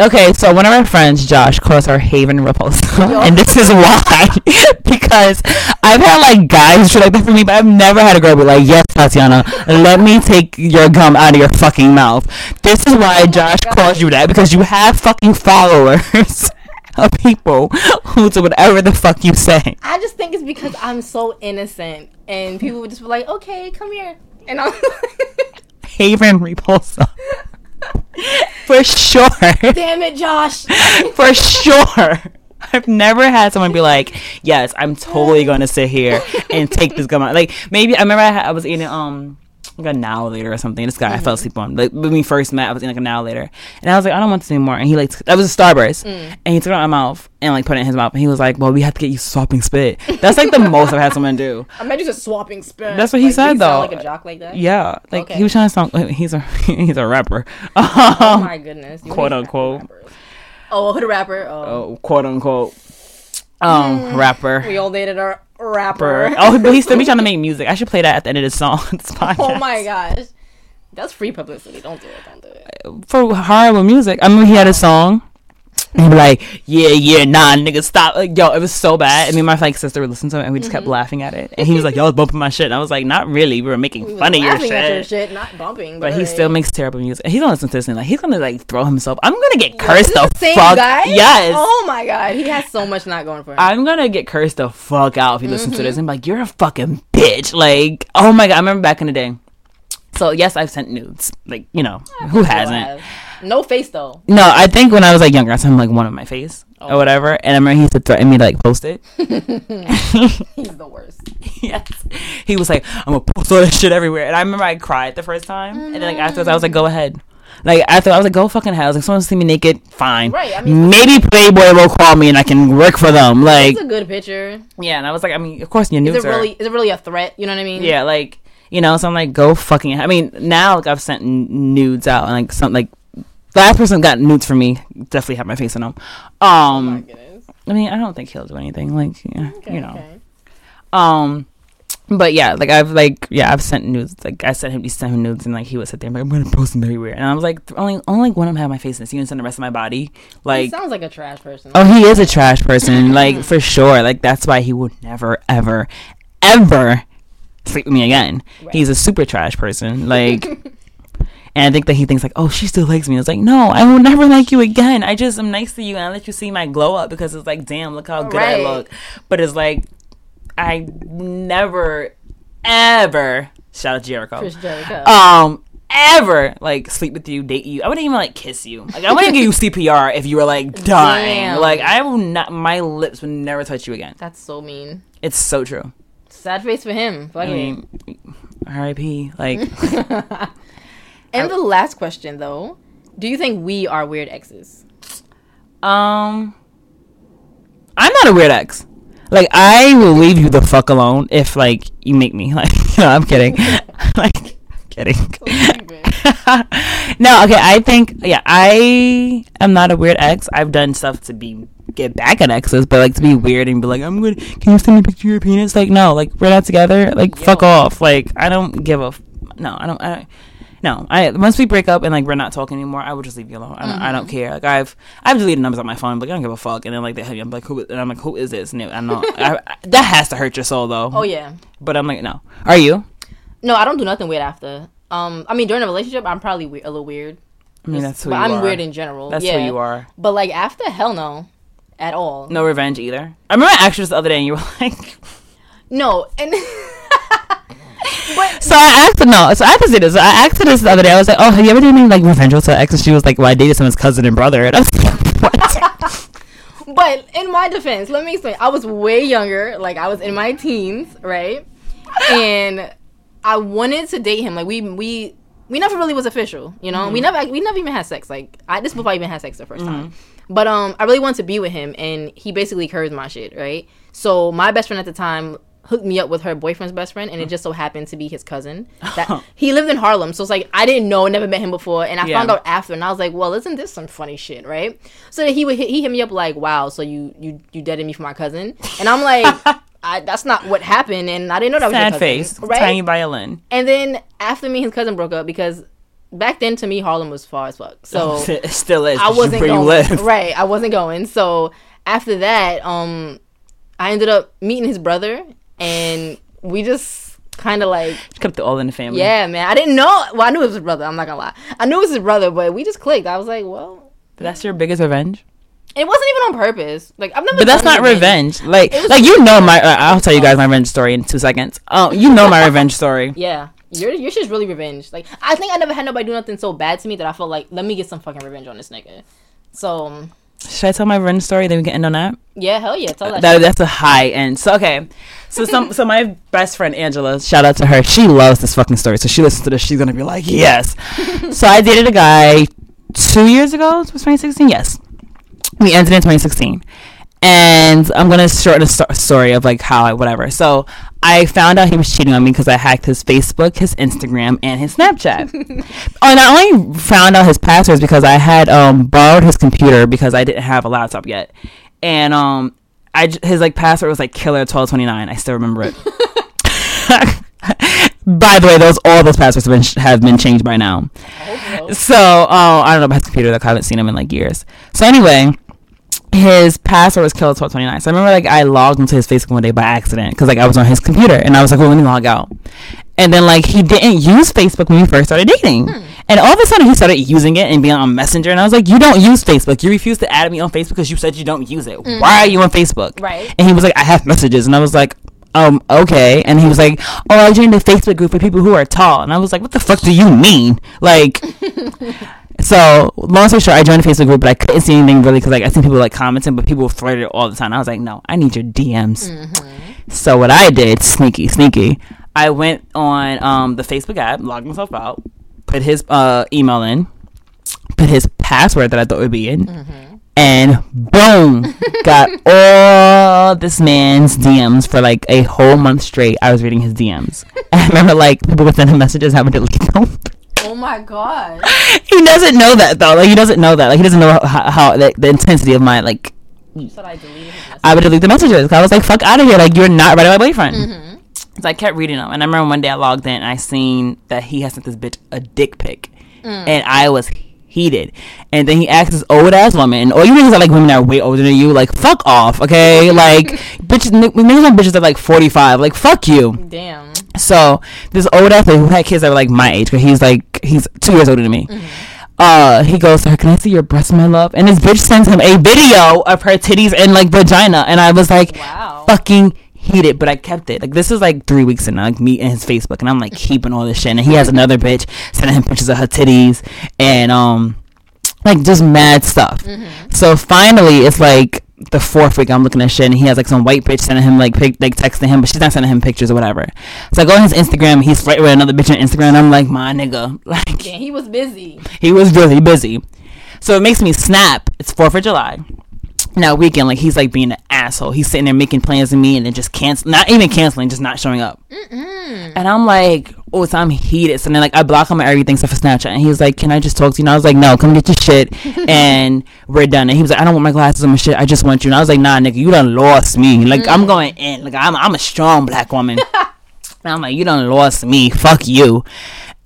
Okay, so one of our friends, Josh, calls her Haven Repulsa. Yo. And this is why. Because I've had, like, guys shit like that for me, but I've never had a girl be like, yes, Tatiana, let me take your gum out of your fucking mouth. This is why Josh calls you that, because you have fucking followers of people who do whatever the fuck you say. I just think it's because I'm so innocent, and people would just be like, okay, come here. And I'm like... Haven Repulsa. For sure. Damn it, Josh. For sure. I've never had someone be like, yes, I'm totally going to sit here and take this gum out. Like, maybe, I remember I was eating, like an hour later or something. This guy I fell asleep on. Like, when we first met, I was eating like an hour later. And I was like, I don't want this anymore. And he like, that was a Starburst. And he took it out of my mouth and like put it in his mouth. And he was like, well, we have to get you swapping spit. That's like the most I've had someone do. I meant you said swapping spit. That's what he said though. Sound like a jock like that? Yeah. Like okay. He was trying to sound, like, he's a rapper. Oh my goodness. You quote unquote. Oh, hood rapper. Oh, quote unquote. Rapper. We all dated our rapper. Oh, but he's still be trying to make music. I should play that at the end of this song. This podcast. Oh my gosh, that's free publicity. Don't do it. For horrible music. I mean, he had a song. And he'd be like, yeah, nah, nigga, stop. Like, yo, it was so bad. I mean, my like sister would listen to it, and we just kept laughing at it. And he was like, y'all was bumping my shit. And I was like, not really. We were making fun of your shit, not bumping. But he still makes terrible music. He's gonna listen to this and like, he's gonna like throw himself. I'm gonna get cursed the same fuck. Guy? Yes. Oh my god, he has so much not going for him. I'm gonna get cursed the fuck out if he listens to this. And be like, you're a fucking bitch. Like, oh my god, I remember back in the day. So yes, I've sent nudes. Like, you know, who hasn't? No face though. No, I think when I was like younger, I sent him like one on my face or whatever, and I remember he used to threaten me to like post it. He's the worst. Yes, he was like, I'm gonna post all this shit everywhere, and I remember I cried the first time, and then like afterwards I was like, go ahead. Like after I was like, go fucking hell. I was like, someone see me naked, fine. Right. I mean, maybe Playboy will call me and I can work for them. Like, it's a good picture. Yeah, and I was like, I mean, of course your nudes is it really a threat? You know what I mean? Yeah, like you know, so I'm like, go fucking. I mean, now like I've sent nudes out and like something like. The last person got nudes from me definitely had my face on them. Oh my goodness. I mean, I don't think he'll do anything. Like, yeah, okay, you know. Okay. But yeah, like I've sent nudes. Like I sent him nudes, and like he would sit there and like, I'm gonna post them everywhere. And I was like, only one of them had my face in this. You didn't send the rest of my body. Like, he sounds like a trash person. Oh, he is a trash person. Like for sure. Like that's why he would never, ever, ever sleep with me again. Right. He's a super trash person. Like. And I think that he thinks like, oh, she still likes me. It's like, no, I will never like you again. I just am nice to you and I let you see my glow up because it's like, damn, look how good I look. But it's like, I never, ever, shout out Jericho. Chris Jericho. Ever like sleep with you, date you. I wouldn't even like kiss you. Like I wouldn't give you CPR if you were like dying. Damn. Like I will not. My lips would never touch you again. That's so mean. It's so true. Sad face for him. Fuck me. R.I.P. Like. And the last question, though. Do you think we are weird exes? I'm not a weird ex. Like, I will leave you the fuck alone if, like, you make me. Like, no, I'm kidding. Like, I'm kidding. No, okay, I think, yeah, I am not a weird ex. I've done stuff to get back at exes, but, like, to be weird and be like, I'm good. Can you send me a picture of your penis? Like, no, like, we're not together. Like, yo. Fuck off. Like, I don't give a... No, I once we break up and like we're not talking anymore, I will just leave you alone. I don't care. Like I've deleted numbers on my phone, but like, I don't give a fuck. And then like they have you, I'm like, who is this? And I'm not. That has to hurt your soul though. Oh yeah. But I'm like, no. Are you? No, I don't do nothing weird after. I mean during a relationship, I'm probably a little weird. I mean that's who you are. But I'm weird in general. That's who you are. But like after, hell no, at all. No revenge either. I remember I asked you this the other day, and you were like, no, and. But, I asked her this the other day. I was like, oh, have you ever done any like revenge with her ex? And she was like, well, I dated someone's cousin and brother. And I was like, what? But in my defense, let me explain. I was way younger. Like, I was in my teens, right? And I wanted to date him. Like, we never really was official, you know? Mm-hmm. We never even had sex. Like, this before I even had sex the first time. But I really wanted to be with him. And he basically curved my shit, right? So my best friend at the time... hooked me up with her boyfriend's best friend, and it just so happened to be his cousin. That he lived in Harlem, so it's like I didn't know, never met him before, and I found out after, and I was like, well, isn't this some funny shit, right? So then he hit me up like, wow, so you dated me for my cousin, and I'm like. That's not what happened, and I didn't know that was sad face, right? Tiny violin. And then after me and his cousin broke up, because back then to me Harlem was far as fuck, so it still is. I wasn't going. Right, I wasn't going. So after that, I ended up meeting his brother, and we just kind of like kept it all in the family. Yeah, man, I didn't know. Well, I knew it was his brother. I'm not gonna lie, I knew it was his brother, but we just clicked. I was like, well, but that's your biggest revenge. It wasn't even on purpose. Like I've never. But that's not revenge. Like you know my. I'll tell you guys my revenge story in 2 seconds. You know my revenge story. Yeah, your shit's really revenge. Like I think I never had nobody do nothing so bad to me that I felt like let me get some fucking revenge on this nigga. So should I tell my revenge story? Then we can end on that. Yeah, hell yeah, tell that. That's a high end. So okay, so my best friend Angela, shout out to her. She loves this fucking story. So she listens to this. She's gonna be like, yes. So I dated a guy 2 years ago. It was 2016. Yes. We ended in 2016, and I'm gonna shorten the story of like how I whatever. So I found out he was cheating on me because I hacked his Facebook, his Instagram, and his Snapchat. And I only found out his passwords because I had borrowed his computer because I didn't have a laptop yet, and his like password was like killer1229. I still remember it. By the way, all those passwords have been changed by now. So I don't know about his computer. Like, I haven't seen him in like years. So anyway. His password was killer1229. So I remember like I logged into his Facebook one day by accident because like I was on his computer and I was like, well, let me log out. And then like he didn't use Facebook when we first started dating, and all of a sudden he started using it and being on Messenger. And I was like, you don't use Facebook. You refuse to add me on Facebook because you said you don't use it. Why are you on Facebook? Right. And he was like, I have messages. And I was like, okay. And he was like, oh, I joined a Facebook group for people who are tall. And I was like, what the fuck do you mean? Like. So, long story short, I joined a Facebook group, but I couldn't see anything really because, like, I seen people, like, commenting, but people flirted all the time. I was like, no, I need your DMs. Mm-hmm. So, what I did, sneaky, I went on the Facebook app, logged myself out, put his email in, put his password that I thought would be in, and boom, got all this man's DMs for, like, a whole month straight. I was reading his DMs. I remember, like, people would send him messages having to delete them. Oh my god! He doesn't know that though. Like he doesn't know that. Like he doesn't know how the intensity of my like. You said I deleted. I would delete the messages. I was like, "Fuck out of here!" Like you're not right about my boyfriend. So I kept reading them, and I remember one day I logged in and I seen that he had sent this bitch a dick pic, and I was heated. And then he asked this old ass woman, and all you niggas are like women that are way older than you. Like fuck off, okay? Like bitches, niggas and bitches are like 45. Like fuck you. Damn. So this old athlete who had kids that were like my age, because he's 2 years older than me. He goes to her, can I see your breasts, my love? And this bitch sends him a video of her titties and like vagina, and I was like, wow. Fucking heated, but I kept it. Like this is like 3 weeks in, like me and his Facebook, and I'm like keeping all this shit. And he has another bitch sending him pictures of her titties and like just mad stuff. So finally, it's like the fourth week I'm looking at shit and he has like some white bitch sending him like texting him, but she's not sending him pictures or whatever. So I go on his Instagram, he's flirting with another bitch on Instagram, and I'm like, my nigga, like yeah, he was really busy. So it makes me snap. It's 4th of July now weekend, like he's like being an asshole, he's sitting there making plans with me and then just not not showing up. And I'm like, oh, so I'm heated. So then like I block him on everything except for Snapchat, and he's like, can I just talk to you? And I was like, no, come get your shit and we're done. And he was like, I don't want my glasses on my shit, I just want you. And I was like, nah nigga, you done lost me. Like I'm going in, like I'm a strong black woman. And I'm like, you done lost me, fuck you.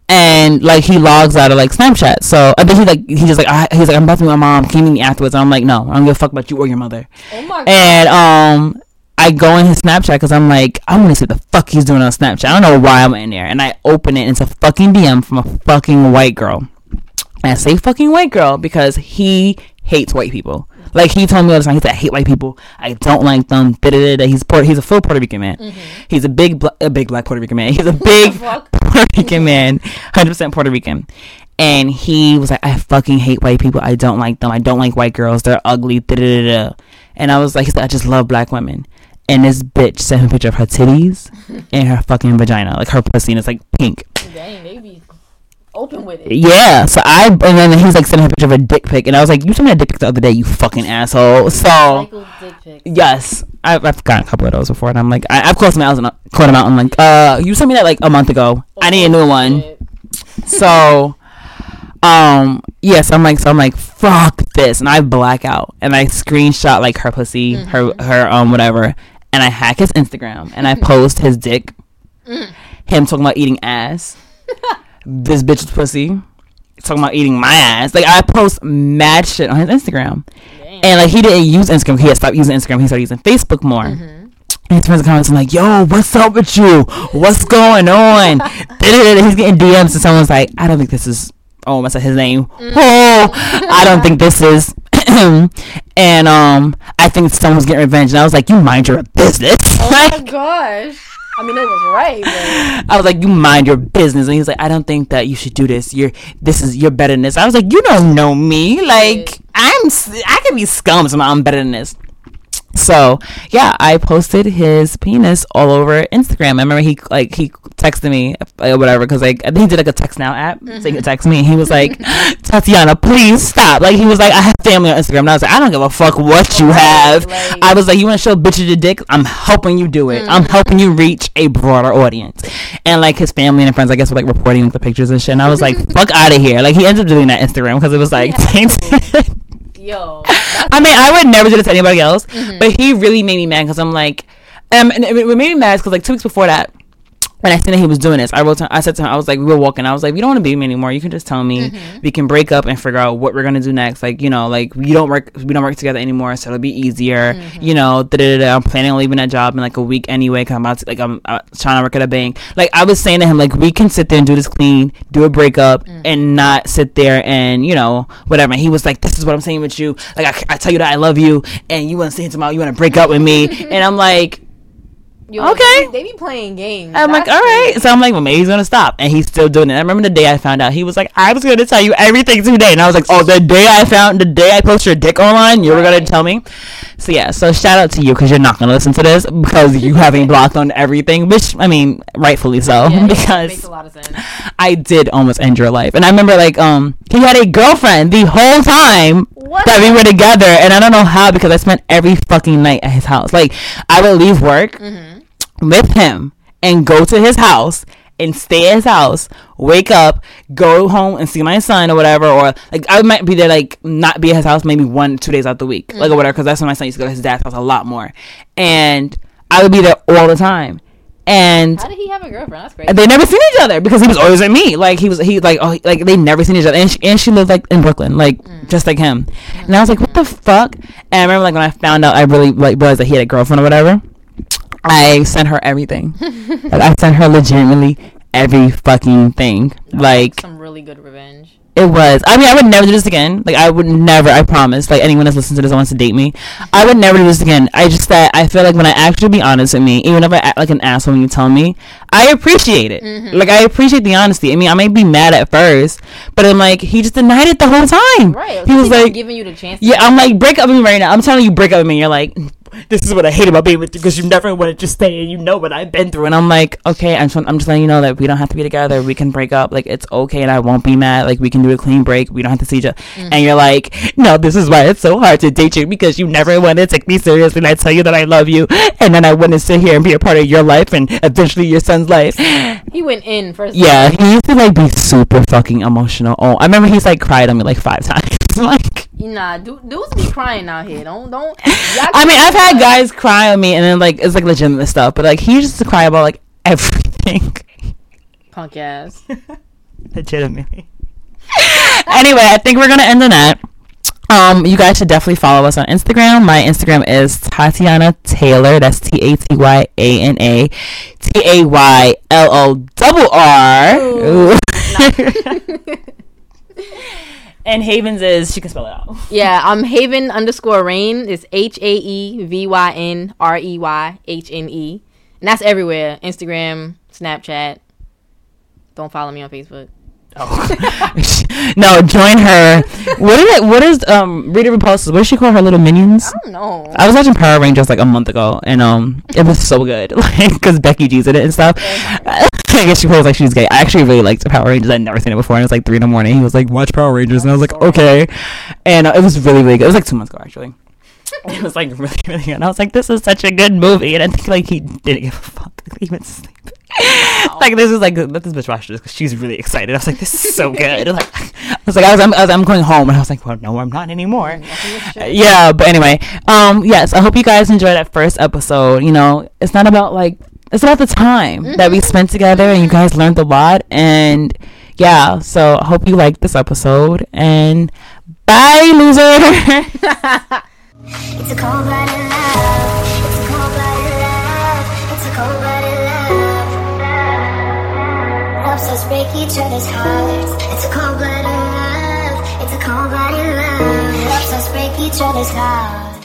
And like he logs out of like Snapchat. So I think he's like I'm about to meet my mom, can you meet me afterwards? And I'm like, no, I don't give a fuck about you or your mother. Oh my god. And I go in his Snapchat because I'm like, I want to see what the fuck he's doing on Snapchat. I don't know why I'm in there. And I open it, and it's a fucking DM from a fucking white girl. And I say fucking white girl because he hates white people. Like he told me all the time, he said, I hate white people, I don't like them. He's a full Puerto Rican man. He's a big black Puerto Rican man. He's a big Puerto Rican man, 100% Puerto Rican. And he was like, I fucking hate white people, I don't like them, I don't like white girls, they're ugly. And I was like, I just love black women. And this bitch sent him a picture of her titties and her fucking vagina, like her pussy, and it's like pink. Dang, baby. open with it. Yeah. So and then he's like sending a picture of a dick pic, and I was like, you sent me a dick pic the other day, you fucking asshole. So Michael's dick pic. Yes, I've gotten a couple of those before, and I'm like, I've called him out, I'm like, you sent me that like a month ago. Oh, I need a new one. So, yes, I'm like, fuck this, and I black out, and I screenshot like her pussy, mm-hmm. her whatever, and I hack his Instagram, and I post his dick, him talking about eating ass, this bitch's pussy, talking about eating my ass. Like, I post mad shit on his Instagram. Damn. And like, he didn't use Instagram. He had stopped using Instagram. He started using Facebook more. Mm-hmm. And his friends are commenting like, yo, what's up with you? What's going on? He's getting DMs, and someone's like, I don't think this is, oh, I said his name. Mm. Oh, I don't think this is. And I think someone's getting revenge. And I was like, you mind your business. Oh, like, my gosh. I mean, it was right. But... I was like, you mind your business. And he's like, I don't think that you should do this. You're better than this. I was like, you don't know me. Like, I can be scum, so I'm better than this. So yeah, I posted his penis all over Instagram. I remember he texted me or whatever, because like I think he did like a text now app, so he could text me, and he was like, Tatiana, please stop. Like, he was like, I have family on Instagram, and I was like, I don't give a fuck what you have. Like, I was like, you want to show bitches your dick? I'm helping you do it. I'm helping you reach a broader audience. And like, his family and friends, I guess, were like reporting the pictures and shit. And I was like, fuck out of here. Like, he ended up doing that Instagram because it was like. Yo, I mean, I would never do this to anybody else, but he really made me mad, because I'm like, and it made me mad because like 2 weeks before that, when I seen that he was doing this, I said to him, I was like, we were walking, I was like, you don't want to be me anymore. You can just tell me, we can break up and figure out what we're gonna do next. Like, you know, like we don't work together anymore, so it'll be easier. You know, I'm planning on leaving that job in like a week anyway, because I'm trying to work at a bank. Like, I was saying to him, like, we can sit there and do this clean, do a breakup, and not sit there and, you know, whatever. And he was like, this is what I'm saying with you. Like, I tell you that I love you, and you want to say tomorrow you want to break up with me, and I'm like. Yo, okay, they be playing games. I'm like, all right. So I'm like, well, maybe he's gonna stop, and he's still doing it. I remember the day I found out, he was like, I was gonna tell you everything today, and I was like, oh, the day I post your dick online, you were gonna tell me. So yeah, so shout out to you, because you're not gonna listen to this, because you have me blocked on everything, which I mean, rightfully so, yeah, because it makes a lot of sense. I did almost end your life, and I remember like he had a girlfriend the whole time. What? That we were together, and I don't know how, because I spent every fucking night at his house. Like, I would leave work with him and go to his house and stay at his house, wake up, go home and see my son or whatever, or like I might be there, like not be at his house maybe 1-2 days out the week, like or whatever, because that's when my son used to go to his dad's house a lot more, and I would be there all the time. And how did he have a girlfriend? That's crazy. They never seen each other, because he was always at me. Like, he they never seen each other, and she lived like in Brooklyn, like just like him. And I was like, what the fuck? And I remember like when I found out, I really like realized that he had a girlfriend or whatever. I sent her everything. Like, I sent her legitimately every fucking thing. No, like some really good revenge. It was. I mean, I would never do this again. Like, I would never. I promise. Like, anyone that's listening to this and wants to date me, I would never do this again. I feel like when I actually be honest with me, even if I act like an asshole when you tell me, I appreciate it. Like, I appreciate the honesty. I mean, I may be mad at first, but I'm like, he just denied it the whole time. Right. He was like giving you the chance. Yeah. I'm like, break up with me right now. I'm telling you, break up with me. And you're like, this is what I hate about being with you, because you never wanted to stay, and you know what I've been through. And I'm like, okay, I'm just letting you know that we don't have to be together. We can break up. Like, it's okay, and I won't be mad. Like, we can do a clean break. We don't have to see each other. And you're like, no, this is why it's so hard to date you, because you never want to take me seriously. And I tell you that I love you, and then I want to sit here and be a part of your life, and eventually your son's life. He went in first. Yeah, he used to like be super fucking emotional. Oh, I remember he's like cried on me like 5 times. Like, nah, dudes be crying out here. Don't. I mean, I've had guys cry on me, and then like it's like legitimate stuff, but like he used to cry about like everything. Punk ass. Legitimately. Anyway, I think we're gonna end on that. You guys should definitely follow us on Instagram. My Instagram is Tatiana Taylor. That's TATYANA TAYLORR. And Haven's is, she can spell it out. Yeah, I'm Haven _Rain. It's HAEVYNREYHNE. And that's everywhere. Instagram, Snapchat. Don't follow me on Facebook. Oh. No, join her. What is Rita Repulsa? What does she call her little minions? I don't know. I was watching Power Rangers like a month ago, and it was so good, like because Becky G's in it and stuff. Okay. I guess she feels like she's gay. I actually really liked Power Rangers. I'd never seen it before, and it was like 3 a.m. He was like, watch Power Rangers, and I was like, okay. And it was really, really good. It was like 2 months ago actually. It was like really, really good. And I was like, this is such a good movie, and I think like he didn't give a fuck. He went to sleep. Wow. Like this is like, let this bitch watch this because she's really excited. I was like, this is so good. Like I'm going home, and I was like, well, no, I'm not anymore. Yeah, but anyway, yes, I hope you guys enjoy that first episode. You know, it's not about like, it's about the time that we spent together, and you guys learned a lot. And yeah, so I hope you like this episode. And bye, loser. It's a cold blooded love. It's a cold blooded love. It's a cold blooded love. Helps us break each other's hearts. It's a cold blooded love. It's a cold blooded love. Helps us break each other's hearts.